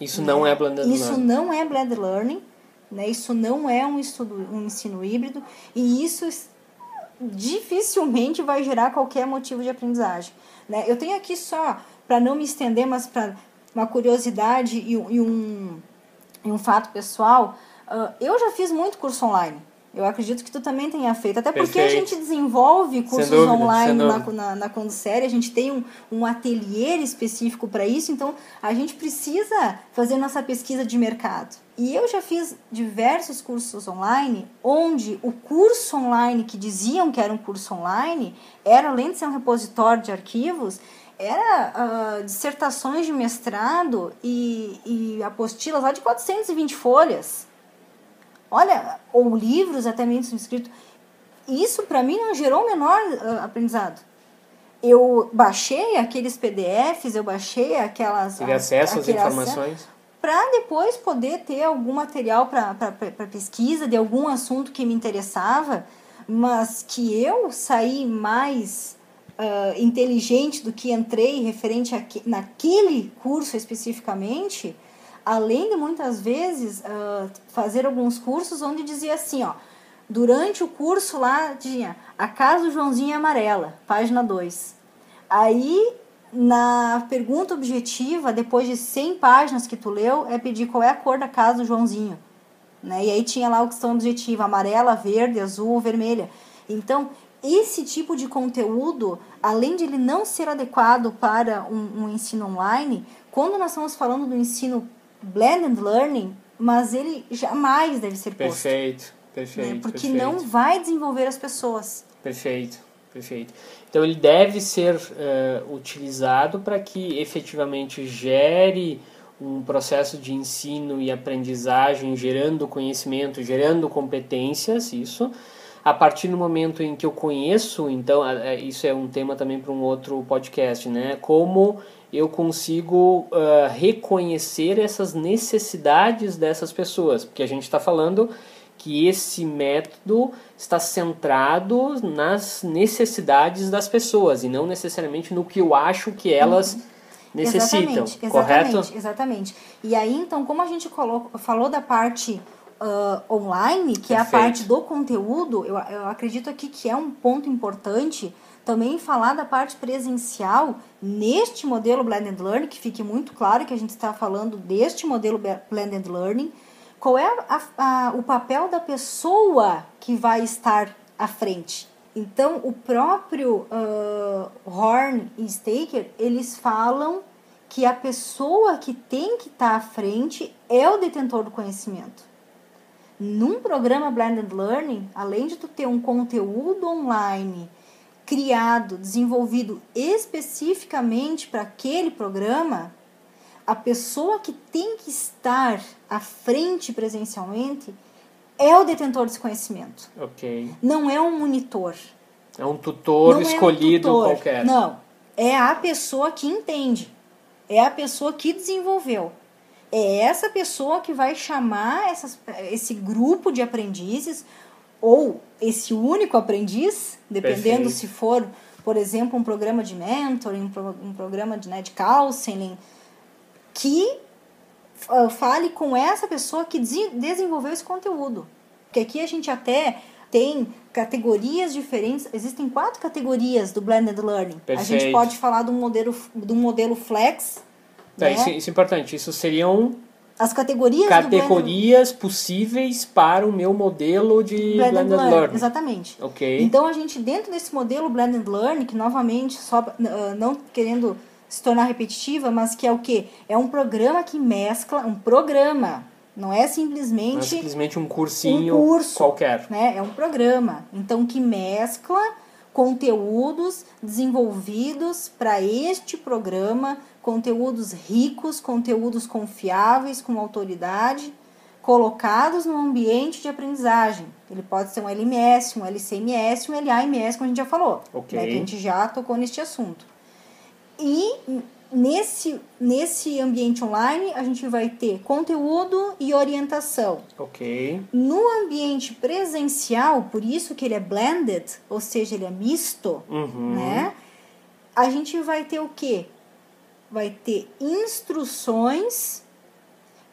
Isso não é, é Blended Learning. Isso não é Blended Learning, né? Isso não é um, estudo, um ensino híbrido e isso dificilmente vai gerar qualquer motivo de aprendizagem. Né? Eu tenho aqui só, para não me estender, mas para uma curiosidade e, e, um, e um fato pessoal, uh, eu já fiz muito curso online. Eu acredito que tu também tenha feito. Até porque Perfeito. A gente desenvolve cursos sem dúvida, online na, na, na ConduSerie, a gente tem um, um ateliê específico para isso, então a gente precisa fazer nossa pesquisa de mercado. E eu já fiz diversos cursos online, onde o curso online que diziam que era um curso online, era, além de ser um repositório de arquivos, era uh, dissertações de mestrado e, e apostilas lá de quatrocentas e vinte folhas. Olha, ou livros até mesmo escritos. Isso para mim não gerou o menor uh, aprendizado. Eu baixei aqueles P D Fs, eu baixei aquelas... Tive acesso às informações. Para depois poder ter algum material para pesquisa de algum assunto que me interessava, mas que eu saí mais uh, inteligente do que entrei referente a que, naquele curso especificamente... Além de, muitas vezes, uh, fazer alguns cursos onde dizia assim, ó, durante o curso lá tinha A Casa do Joãozinho Amarela, página dois. Aí, na pergunta objetiva, depois de cem páginas que tu leu, é pedir qual é a cor da casa do Joãozinho. Né? E aí tinha lá a questão objetiva, amarela, verde, azul, vermelha. Então, esse tipo de conteúdo, além de ele não ser adequado para um, um ensino online, quando nós estamos falando do ensino Blended Learning, mas ele jamais deve ser posto. Perfeito, perfeito. Né? Porque perfeito. Não vai desenvolver as pessoas. Perfeito, perfeito. Então ele deve ser uh, utilizado para que efetivamente gere um processo de ensino e aprendizagem, gerando conhecimento, gerando competências, isso. A partir do momento em que eu conheço, então, isso é um tema também para um outro podcast, né? Como eu consigo uh, reconhecer essas necessidades dessas pessoas, porque a gente está falando que esse método está centrado nas necessidades das pessoas e não necessariamente no que eu acho que elas uhum. necessitam, exatamente, correto? Exatamente, exatamente. E aí, então, como a gente colocou, falou da parte uh, online, que Perfeito. É a parte do conteúdo, eu, eu acredito aqui que é um ponto importante também falar da parte presencial neste modelo blended learning, que fique muito claro que a gente está falando deste modelo blended learning. Qual é a, a, o papel da pessoa que vai estar à frente? Então, o próprio uh, Horn e Staker, eles falam que a pessoa que tem que estar à frente é o detentor do conhecimento. Num programa blended learning, além de tu ter um conteúdo online criado, desenvolvido especificamente para aquele programa, a pessoa que tem que estar à frente presencialmente é o detentor desse conhecimento. Ok. Não é um monitor. É um tutor não escolhido é um tutor. qualquer. Não, é a pessoa que entende. É a pessoa que desenvolveu. É essa pessoa que vai chamar essas, esse grupo de aprendizes ou esse único aprendiz, dependendo Perfeito. Se for, por exemplo, um programa de mentoring, um programa de, né, de counseling, que fale com essa pessoa que desenvolveu esse conteúdo. Porque aqui a gente até tem categorias diferentes. Existem quatro categorias do blended learning. Perfeito. A gente pode falar do modelo, do modelo flex. É, né? isso, isso é importante. Isso seriam as categorias, categorias do blended... possíveis para o meu modelo de blended, blended learning. learning. Exatamente. Okay. Então, a gente, dentro desse modelo blended learning, que novamente, só, uh, não querendo... se tornar repetitiva, mas que é o quê? É um programa que mescla, um programa, não é simplesmente... Não é simplesmente um cursinho um curso, qualquer. Né? É um programa, então, que mescla conteúdos desenvolvidos para este programa, conteúdos ricos, conteúdos confiáveis, com autoridade, colocados no ambiente de aprendizagem. Ele pode ser um L M S, um L C M S, um L A M S, como a gente já falou. Okay. Né? Que a gente já tocou neste assunto. E nesse, nesse ambiente online, a gente vai ter conteúdo e orientação. Ok. No ambiente presencial, por isso que ele é blended, ou seja, ele é misto, uhum. né? A gente vai ter o quê? Vai ter instruções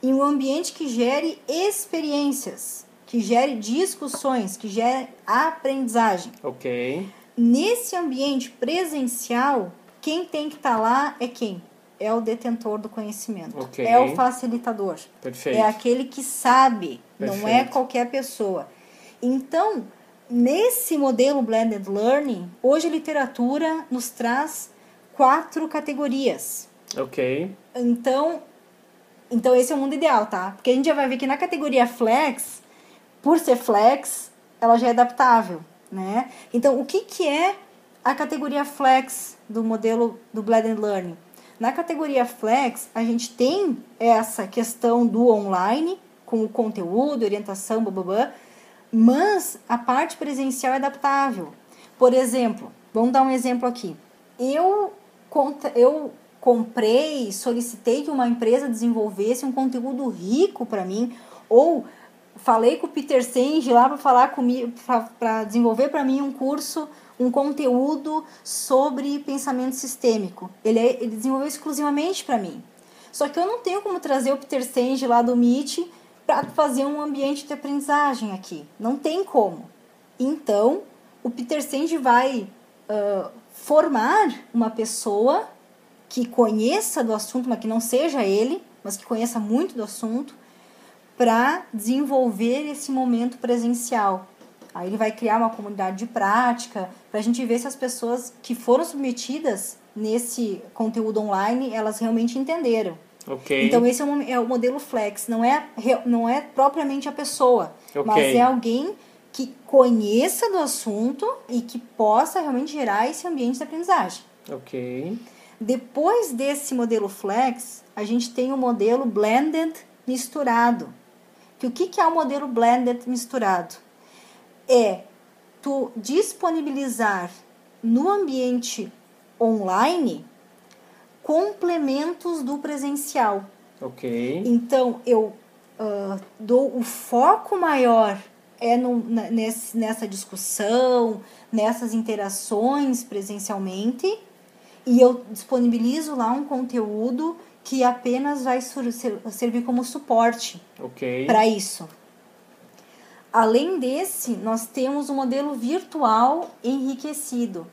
e um ambiente que gere experiências, que gere discussões, que gere aprendizagem. Ok. Nesse ambiente presencial... Quem tem que estar lá é quem? É o detentor do conhecimento. Okay. É o facilitador. Perfeito. É aquele que sabe. Perfeito. Não é qualquer pessoa. Então, nesse modelo blended learning, hoje a literatura nos traz quatro categorias. Ok. Então, então esse é o mundo ideal, tá? Porque a gente já vai ver que na categoria flex, por ser flex, ela já é adaptável, né? Então, o que que é a categoria flex do modelo do blended learning? Na categoria flex, a gente tem essa questão do online, com o conteúdo, orientação, bababá, mas a parte presencial é adaptável. Por exemplo, vamos dar um exemplo aqui. Eu, eu comprei, solicitei que uma empresa desenvolvesse um conteúdo rico para mim, ou falei com o Peter Senge lá para falar comigo, para desenvolver para mim um curso, um conteúdo sobre pensamento sistêmico. Ele, é, ele desenvolveu exclusivamente para mim. Só que eu não tenho como trazer o Peter Senge lá do M I T para fazer um ambiente de aprendizagem aqui. Não tem como. Então, o Peter Senge vai uh, formar uma pessoa que conheça do assunto, mas que não seja ele, mas que conheça muito do assunto, para desenvolver esse momento presencial. Aí ele vai criar uma comunidade de prática para a gente ver se as pessoas que foram submetidas nesse conteúdo online, elas realmente entenderam. Okay. Então, esse é, um, é o modelo flex. Não é, não é propriamente a pessoa, okay. mas é alguém que conheça do assunto e que possa realmente gerar esse ambiente de aprendizagem. Ok. Depois desse modelo flex, a gente tem o modelo blended misturado. Que o que, que é o modelo blended misturado? É tu disponibilizar no ambiente online complementos do presencial. Ok. Então, eu uh, dou o foco maior é no, na, nesse, nessa discussão, nessas interações presencialmente, e eu disponibilizo lá um conteúdo que apenas vai sur- ser, servir como suporte okay. para isso. Além desse, nós temos um modelo virtual enriquecido,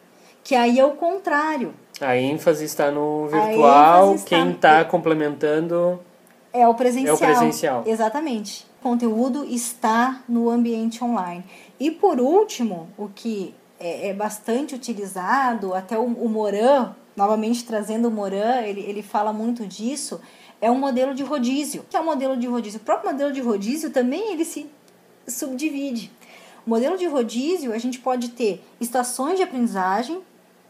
que aí é o contrário. A ênfase está no virtual, está quem está no... complementando é o presencial. É o presencial. Exatamente. O conteúdo está no ambiente online. E por último, o que é, é bastante utilizado, até o, o Moran, novamente trazendo o Moran, ele, ele fala muito disso, é um modelo de rodízio. O que é o modelo de rodízio? O próprio modelo de rodízio também ele se subdivide. O modelo de rodízio, a gente pode ter estações de aprendizagem,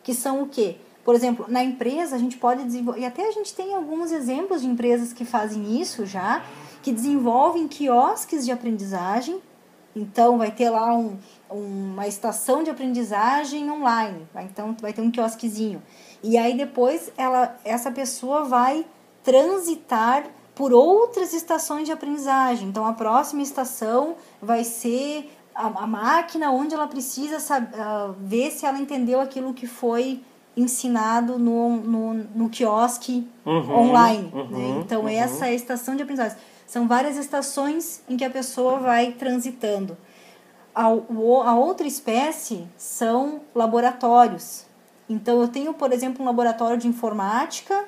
que são o quê? Por exemplo, na empresa, a gente pode desenvolver... E até a gente tem alguns exemplos de empresas que fazem isso já, que desenvolvem quiosques de aprendizagem. Então, vai ter lá um, uma estação de aprendizagem online. Então, vai ter um quiosquezinho. E aí, depois, ela, essa pessoa vai transitar por outras estações de aprendizagem. Então, a próxima estação vai ser a, a máquina onde ela precisa saber, uh, ver se ela entendeu aquilo que foi ensinado no, no, no quiosque uhum, online. Uhum, né? Então, uhum. essa é a estação de aprendizagem. São várias estações em que a pessoa vai transitando. A, a outra espécie são laboratórios. Então, eu tenho, por exemplo, um laboratório de informática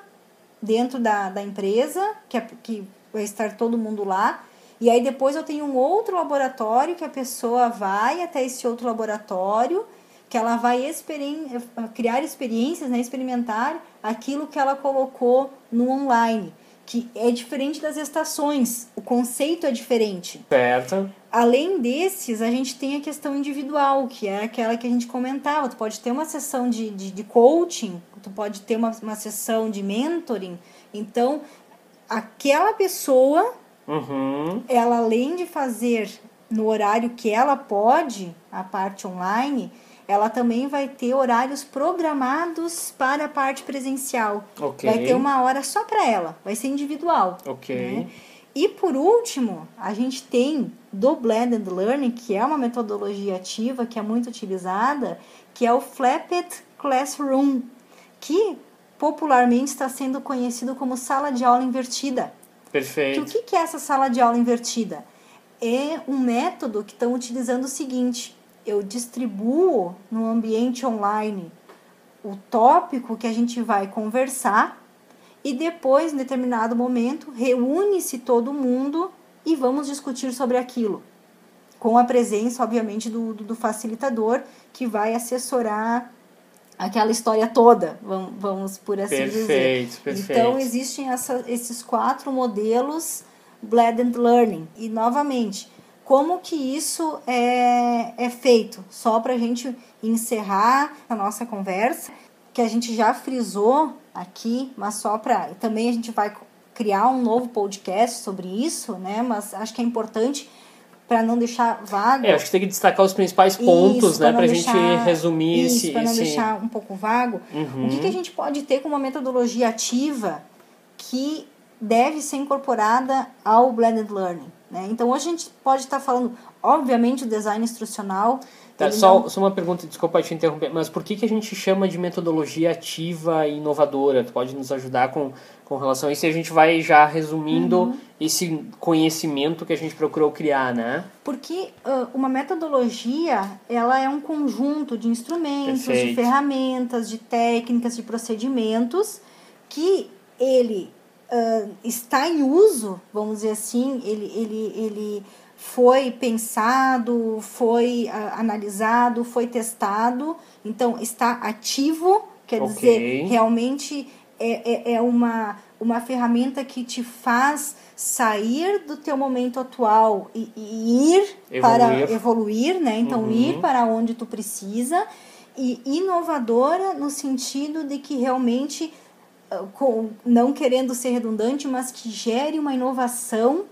dentro da, da empresa, que, é, que vai estar todo mundo lá, e aí depois eu tenho um outro laboratório que a pessoa vai até esse outro laboratório, que ela vai experim- criar experiências, né, experimentar aquilo que ela colocou no online, que é diferente das estações, o conceito é diferente. Certo. Além desses, a gente tem a questão individual, que é aquela que a gente comentava. Tu pode ter uma sessão de, de, de coaching, tu pode ter uma, uma sessão de mentoring. Então, aquela pessoa, uhum. ela além de fazer no horário que ela pode, a parte online, ela também vai ter horários programados para a parte presencial. Okay. Vai ter uma hora só para ela, vai ser individual. Ok. Né? E, por último, a gente tem do Blended Learning, que é uma metodologia ativa, que é muito utilizada, que é o Flipped Classroom, que popularmente está sendo conhecido como sala de aula invertida. Perfeito. Então, o que é essa sala de aula invertida? É um método que estão utilizando o seguinte: eu distribuo no ambiente online o tópico que a gente vai conversar e depois, em determinado momento, reúne-se todo mundo e vamos discutir sobre aquilo. Com a presença, obviamente, do, do facilitador, que vai assessorar aquela história toda, vamos, vamos por assim perfeito, dizer. Perfeito. Então, existem essa, esses quatro modelos Blended Learning. E, novamente, como que isso é, é feito? Só para a gente encerrar a nossa conversa, que a gente já frisou aqui, mas só para... Também a gente vai criar um novo podcast sobre isso, né? Mas acho que é importante para não deixar vago. É, acho que tem que destacar os principais pontos, isso, né? Para a gente resumir isso, esse... para não esse... deixar um pouco vago. Uhum. O que, que a gente pode ter como uma metodologia ativa que deve ser incorporada ao Blended Learning? Né? Então, hoje a gente pode estar falando, obviamente, o design instrucional. Tá, só, não... só uma pergunta, desculpa te interromper, mas por que, que a gente chama de metodologia ativa e inovadora? Tu pode nos ajudar com, com relação a isso? E a gente vai já resumindo uhum. esse conhecimento que a gente procurou criar, né? Porque uh, uma metodologia, ela é um conjunto de instrumentos, perfeito. De ferramentas, de técnicas, de procedimentos, que ele... Uh, está em uso, vamos dizer assim, ele, ele, ele foi pensado, foi uh, analisado, foi testado, então está ativo, quer okay. dizer, realmente é, é, é uma, uma ferramenta que te faz sair do teu momento atual e, e ir evoluir. Para evoluir, né? Então uhum. ir para onde tu precisa, e inovadora no sentido de que realmente... Com, não querendo ser redundante, mas que gere uma inovação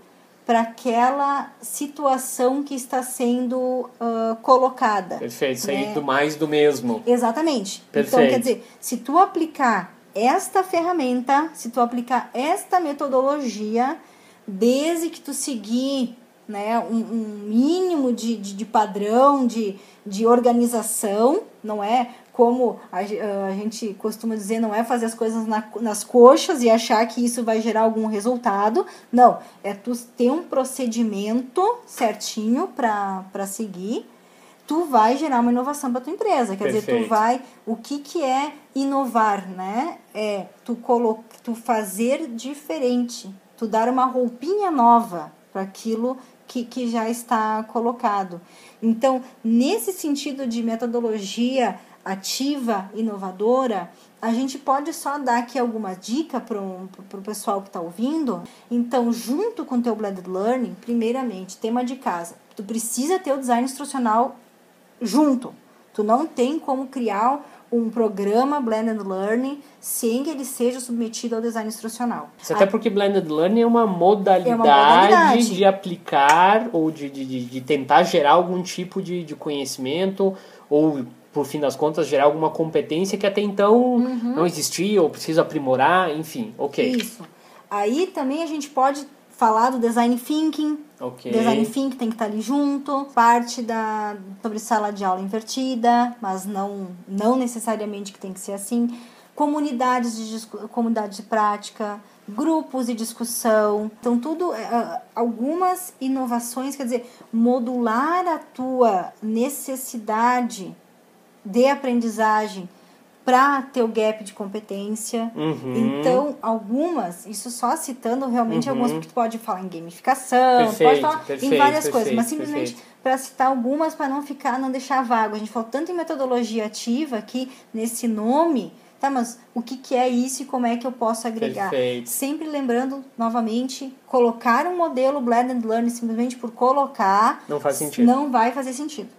para aquela situação que está sendo uh, colocada. Perfeito, sair né? do mais do mesmo. Exatamente. Perfeito. Então, quer dizer, se tu aplicar esta ferramenta, se tu aplicar esta metodologia, desde que tu seguir né, um, um mínimo de, de, de padrão, de, de organização, não é como a, a gente costuma dizer, não é fazer as coisas na, nas coxas e achar que isso vai gerar algum resultado, não, é tu ter um procedimento certinho para seguir, tu vai gerar uma inovação para tua empresa, quer Perfeito. Dizer, tu vai, o que que é inovar, né, é tu, colo, tu fazer diferente, tu dar uma roupinha nova para aquilo que, que já está colocado. Então, nesse sentido de metodologia ativa, inovadora, a gente pode só dar aqui alguma dica para o pessoal que está ouvindo. Então, junto com o teu blended learning, primeiramente, tema de casa, tu precisa ter o design instrucional junto. Tu não tem como criar um programa Blended Learning sem que ele seja submetido ao design instrucional. Isso até a... porque Blended Learning é uma modalidade, é uma modalidade. de aplicar ou de, de, de tentar gerar algum tipo de, de conhecimento ou, por fim das contas, gerar alguma competência que até então uhum. não existia ou precisa aprimorar, enfim, ok. Isso. Aí também a gente pode falar do design thinking. Okay. Design thinking tem que estar ali junto. Parte da, sobre sala de aula invertida, mas não, não necessariamente que tem que ser assim. Comunidades de, comunidade de prática, grupos de discussão. Então, tudo, algumas inovações, quer dizer, modular a tua necessidade de aprendizagem para ter o gap de competência. Uhum. Então, algumas, isso só citando realmente uhum. algumas, porque tu pode falar em gamificação, perfeito, pode falar perfeito, em várias perfeito, coisas, mas simplesmente para citar algumas, para não ficar, não deixar vago. A gente falou tanto em metodologia ativa aqui, nesse nome, tá, mas o que, que é isso e como é que eu posso agregar? Perfeito. Sempre lembrando, novamente, colocar um modelo blended learning simplesmente por colocar, não faz sentido. Não vai fazer sentido.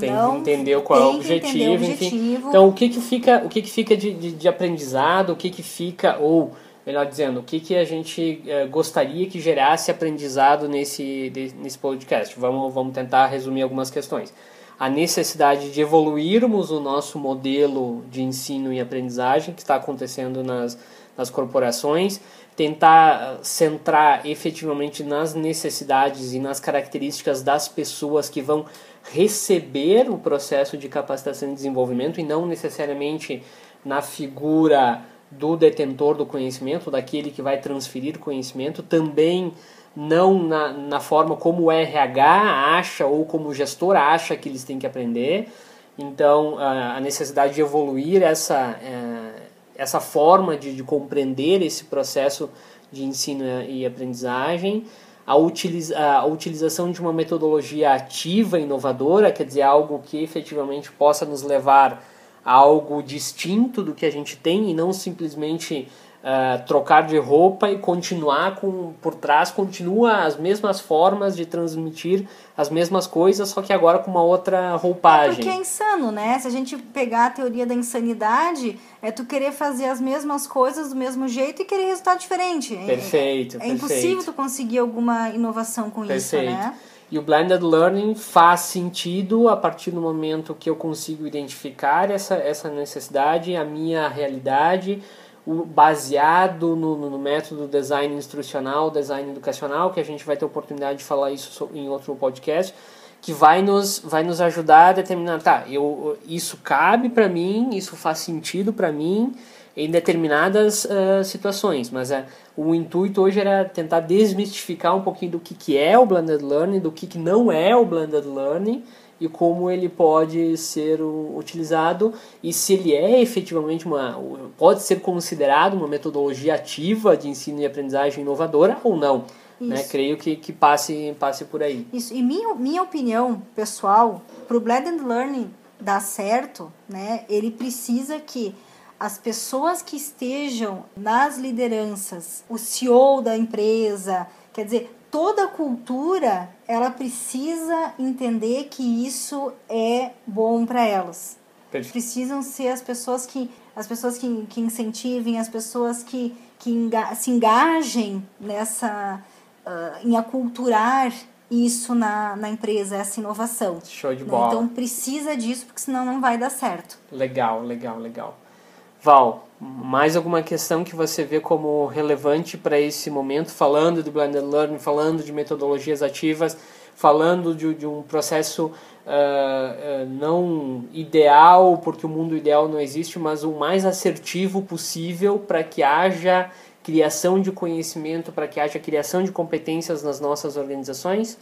Tem não, que entender qual é o objetivo, objetivo, enfim. Então, o que que fica, o que que fica de, de, de aprendizado, o que que fica, ou, melhor dizendo, o que que a gente eh, gostaria que gerasse aprendizado nesse, de, nesse podcast? Vamos, vamos tentar resumir algumas questões. A necessidade de evoluirmos o nosso modelo de ensino e aprendizagem que está acontecendo nas, nas corporações, tentar centrar efetivamente nas necessidades e nas características das pessoas que vão receber o processo de capacitação e desenvolvimento e não necessariamente na figura do detentor do conhecimento, daquele que vai transferir conhecimento, também não na, na forma como o R H acha ou como o gestor acha que eles têm que aprender. Então, a necessidade de evoluir essa, essa forma de, de compreender esse processo de ensino e aprendizagem, A, utiliza, a utilização de uma metodologia ativa, inovadora, quer dizer, algo que efetivamente possa nos levar a algo distinto do que a gente tem e não simplesmente uh, trocar de roupa e continuar com, por trás, continua as mesmas formas de transmitir as mesmas coisas, só que agora com uma outra roupagem. É porque é insano, né? Se a gente pegar a teoria da insanidade, é tu querer fazer as mesmas coisas do mesmo jeito e querer resultado diferente. Perfeito, É, é perfeito. impossível tu conseguir alguma inovação com perfeito. isso, né? E o Blended Learning faz sentido a partir do momento que eu consigo identificar essa, essa necessidade, a minha realidade, o, baseado no, no método design instrucional, design educacional, que a gente vai ter oportunidade de falar isso em outro podcast, que vai nos, vai nos ajudar a determinar, tá, eu, isso cabe para mim, isso faz sentido para mim em determinadas uh, situações, mas uh, o intuito hoje era tentar desmistificar um pouquinho do que, que é o Blended Learning, do que, que não é o Blended Learning e como ele pode ser o, utilizado e se ele é efetivamente uma, pode ser considerado uma metodologia ativa de ensino e aprendizagem inovadora ou não. Né? Creio que, que passe, passe por aí. Isso. E minha, minha opinião pessoal, para o Blended Learning dar certo, né, ele precisa que as pessoas que estejam nas lideranças, o C E O da empresa, quer dizer, toda a cultura, ela precisa entender que isso é bom para elas. Perfeito. Precisam ser as pessoas que, as pessoas que, que incentivem, as pessoas que, que enga- se engajem nessa... Uh, em aculturar isso na, na empresa, essa inovação. Show de bola. Então, precisa disso, porque senão não vai dar certo. Legal, legal, legal. Val, mais alguma questão que você vê como relevante para esse momento, falando de blended learning, falando de metodologias ativas, falando de, de um processo uh, uh, não ideal, porque o mundo ideal não existe, mas o mais assertivo possível para que haja criação de conhecimento, para que haja criação de competências nas nossas organizações?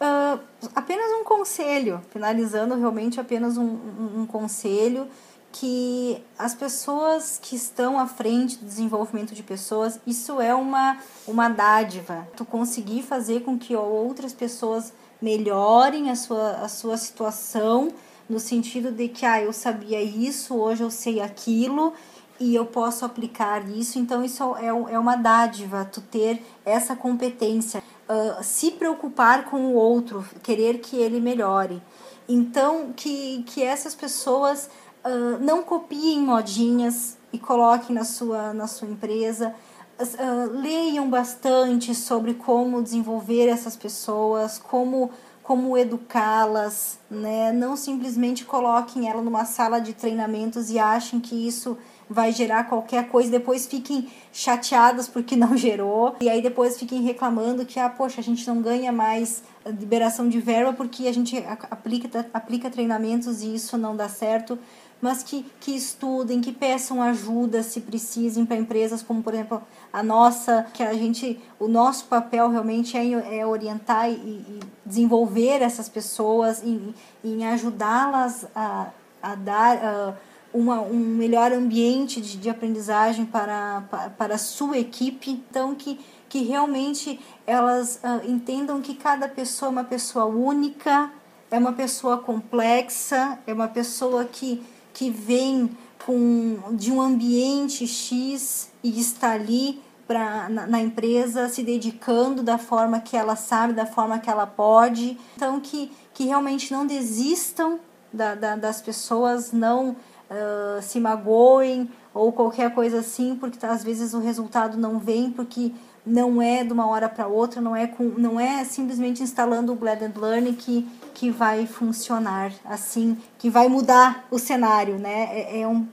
Uh, apenas um conselho, finalizando realmente apenas um, um, um conselho, que as pessoas que estão à frente do desenvolvimento de pessoas, isso é uma, uma dádiva. Tu conseguir fazer com que outras pessoas melhorem a sua, a sua situação, no sentido de que, ah, eu sabia isso, hoje eu sei aquilo, e eu posso aplicar isso. Então isso é, é uma dádiva, tu ter essa competência. Uh, se preocupar com o outro, querer que ele melhore. Então, que, que essas pessoas... Uh, não copiem modinhas e coloquem na sua, na sua empresa. Uh, leiam bastante sobre como desenvolver essas pessoas, como, como educá-las, né? Não simplesmente coloquem ela numa sala de treinamentos e achem que isso vai gerar qualquer coisa, depois fiquem chateadas porque não gerou, e aí depois fiquem reclamando que, ah, poxa, a gente não ganha mais liberação de verba porque a gente aplica, aplica treinamentos e isso não dá certo. Mas que, que estudem, que peçam ajuda se precisem para empresas como, por exemplo, a nossa, que a gente, o nosso papel realmente é, é orientar e, e desenvolver essas pessoas e, e ajudá-las a, a dar... A, Uma, um melhor ambiente de, de aprendizagem para, para, para a sua equipe. Então, que, que realmente elas uh, entendam que cada pessoa é uma pessoa única, é uma pessoa complexa, é uma pessoa que, que vem com, de um ambiente X e está ali pra, na, na empresa se dedicando da forma que ela sabe, da forma que ela pode. Então, que, que realmente não desistam da, da, das pessoas, não... Uh, se magoem ou qualquer coisa assim, porque às vezes o resultado não vem, porque não é de uma hora para outra, não é, com, não é simplesmente instalando o blended learning que, que vai funcionar assim, que vai mudar o cenário, né? É, é, um,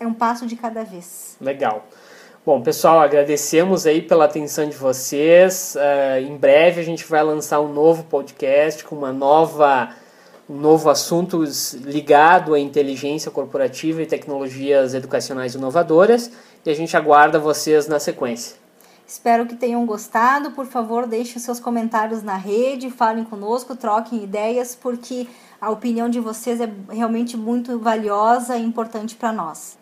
é um passo de cada vez. Legal. Bom, pessoal, agradecemos aí pela atenção de vocês. Uh, em breve a gente vai lançar um novo podcast com uma nova... um novo assunto ligado à inteligência corporativa e tecnologias educacionais inovadoras, e a gente aguarda vocês na sequência. Espero que tenham gostado. Por favor, deixem seus comentários na rede, falem conosco, troquem ideias, porque a opinião de vocês é realmente muito valiosa e importante para nós.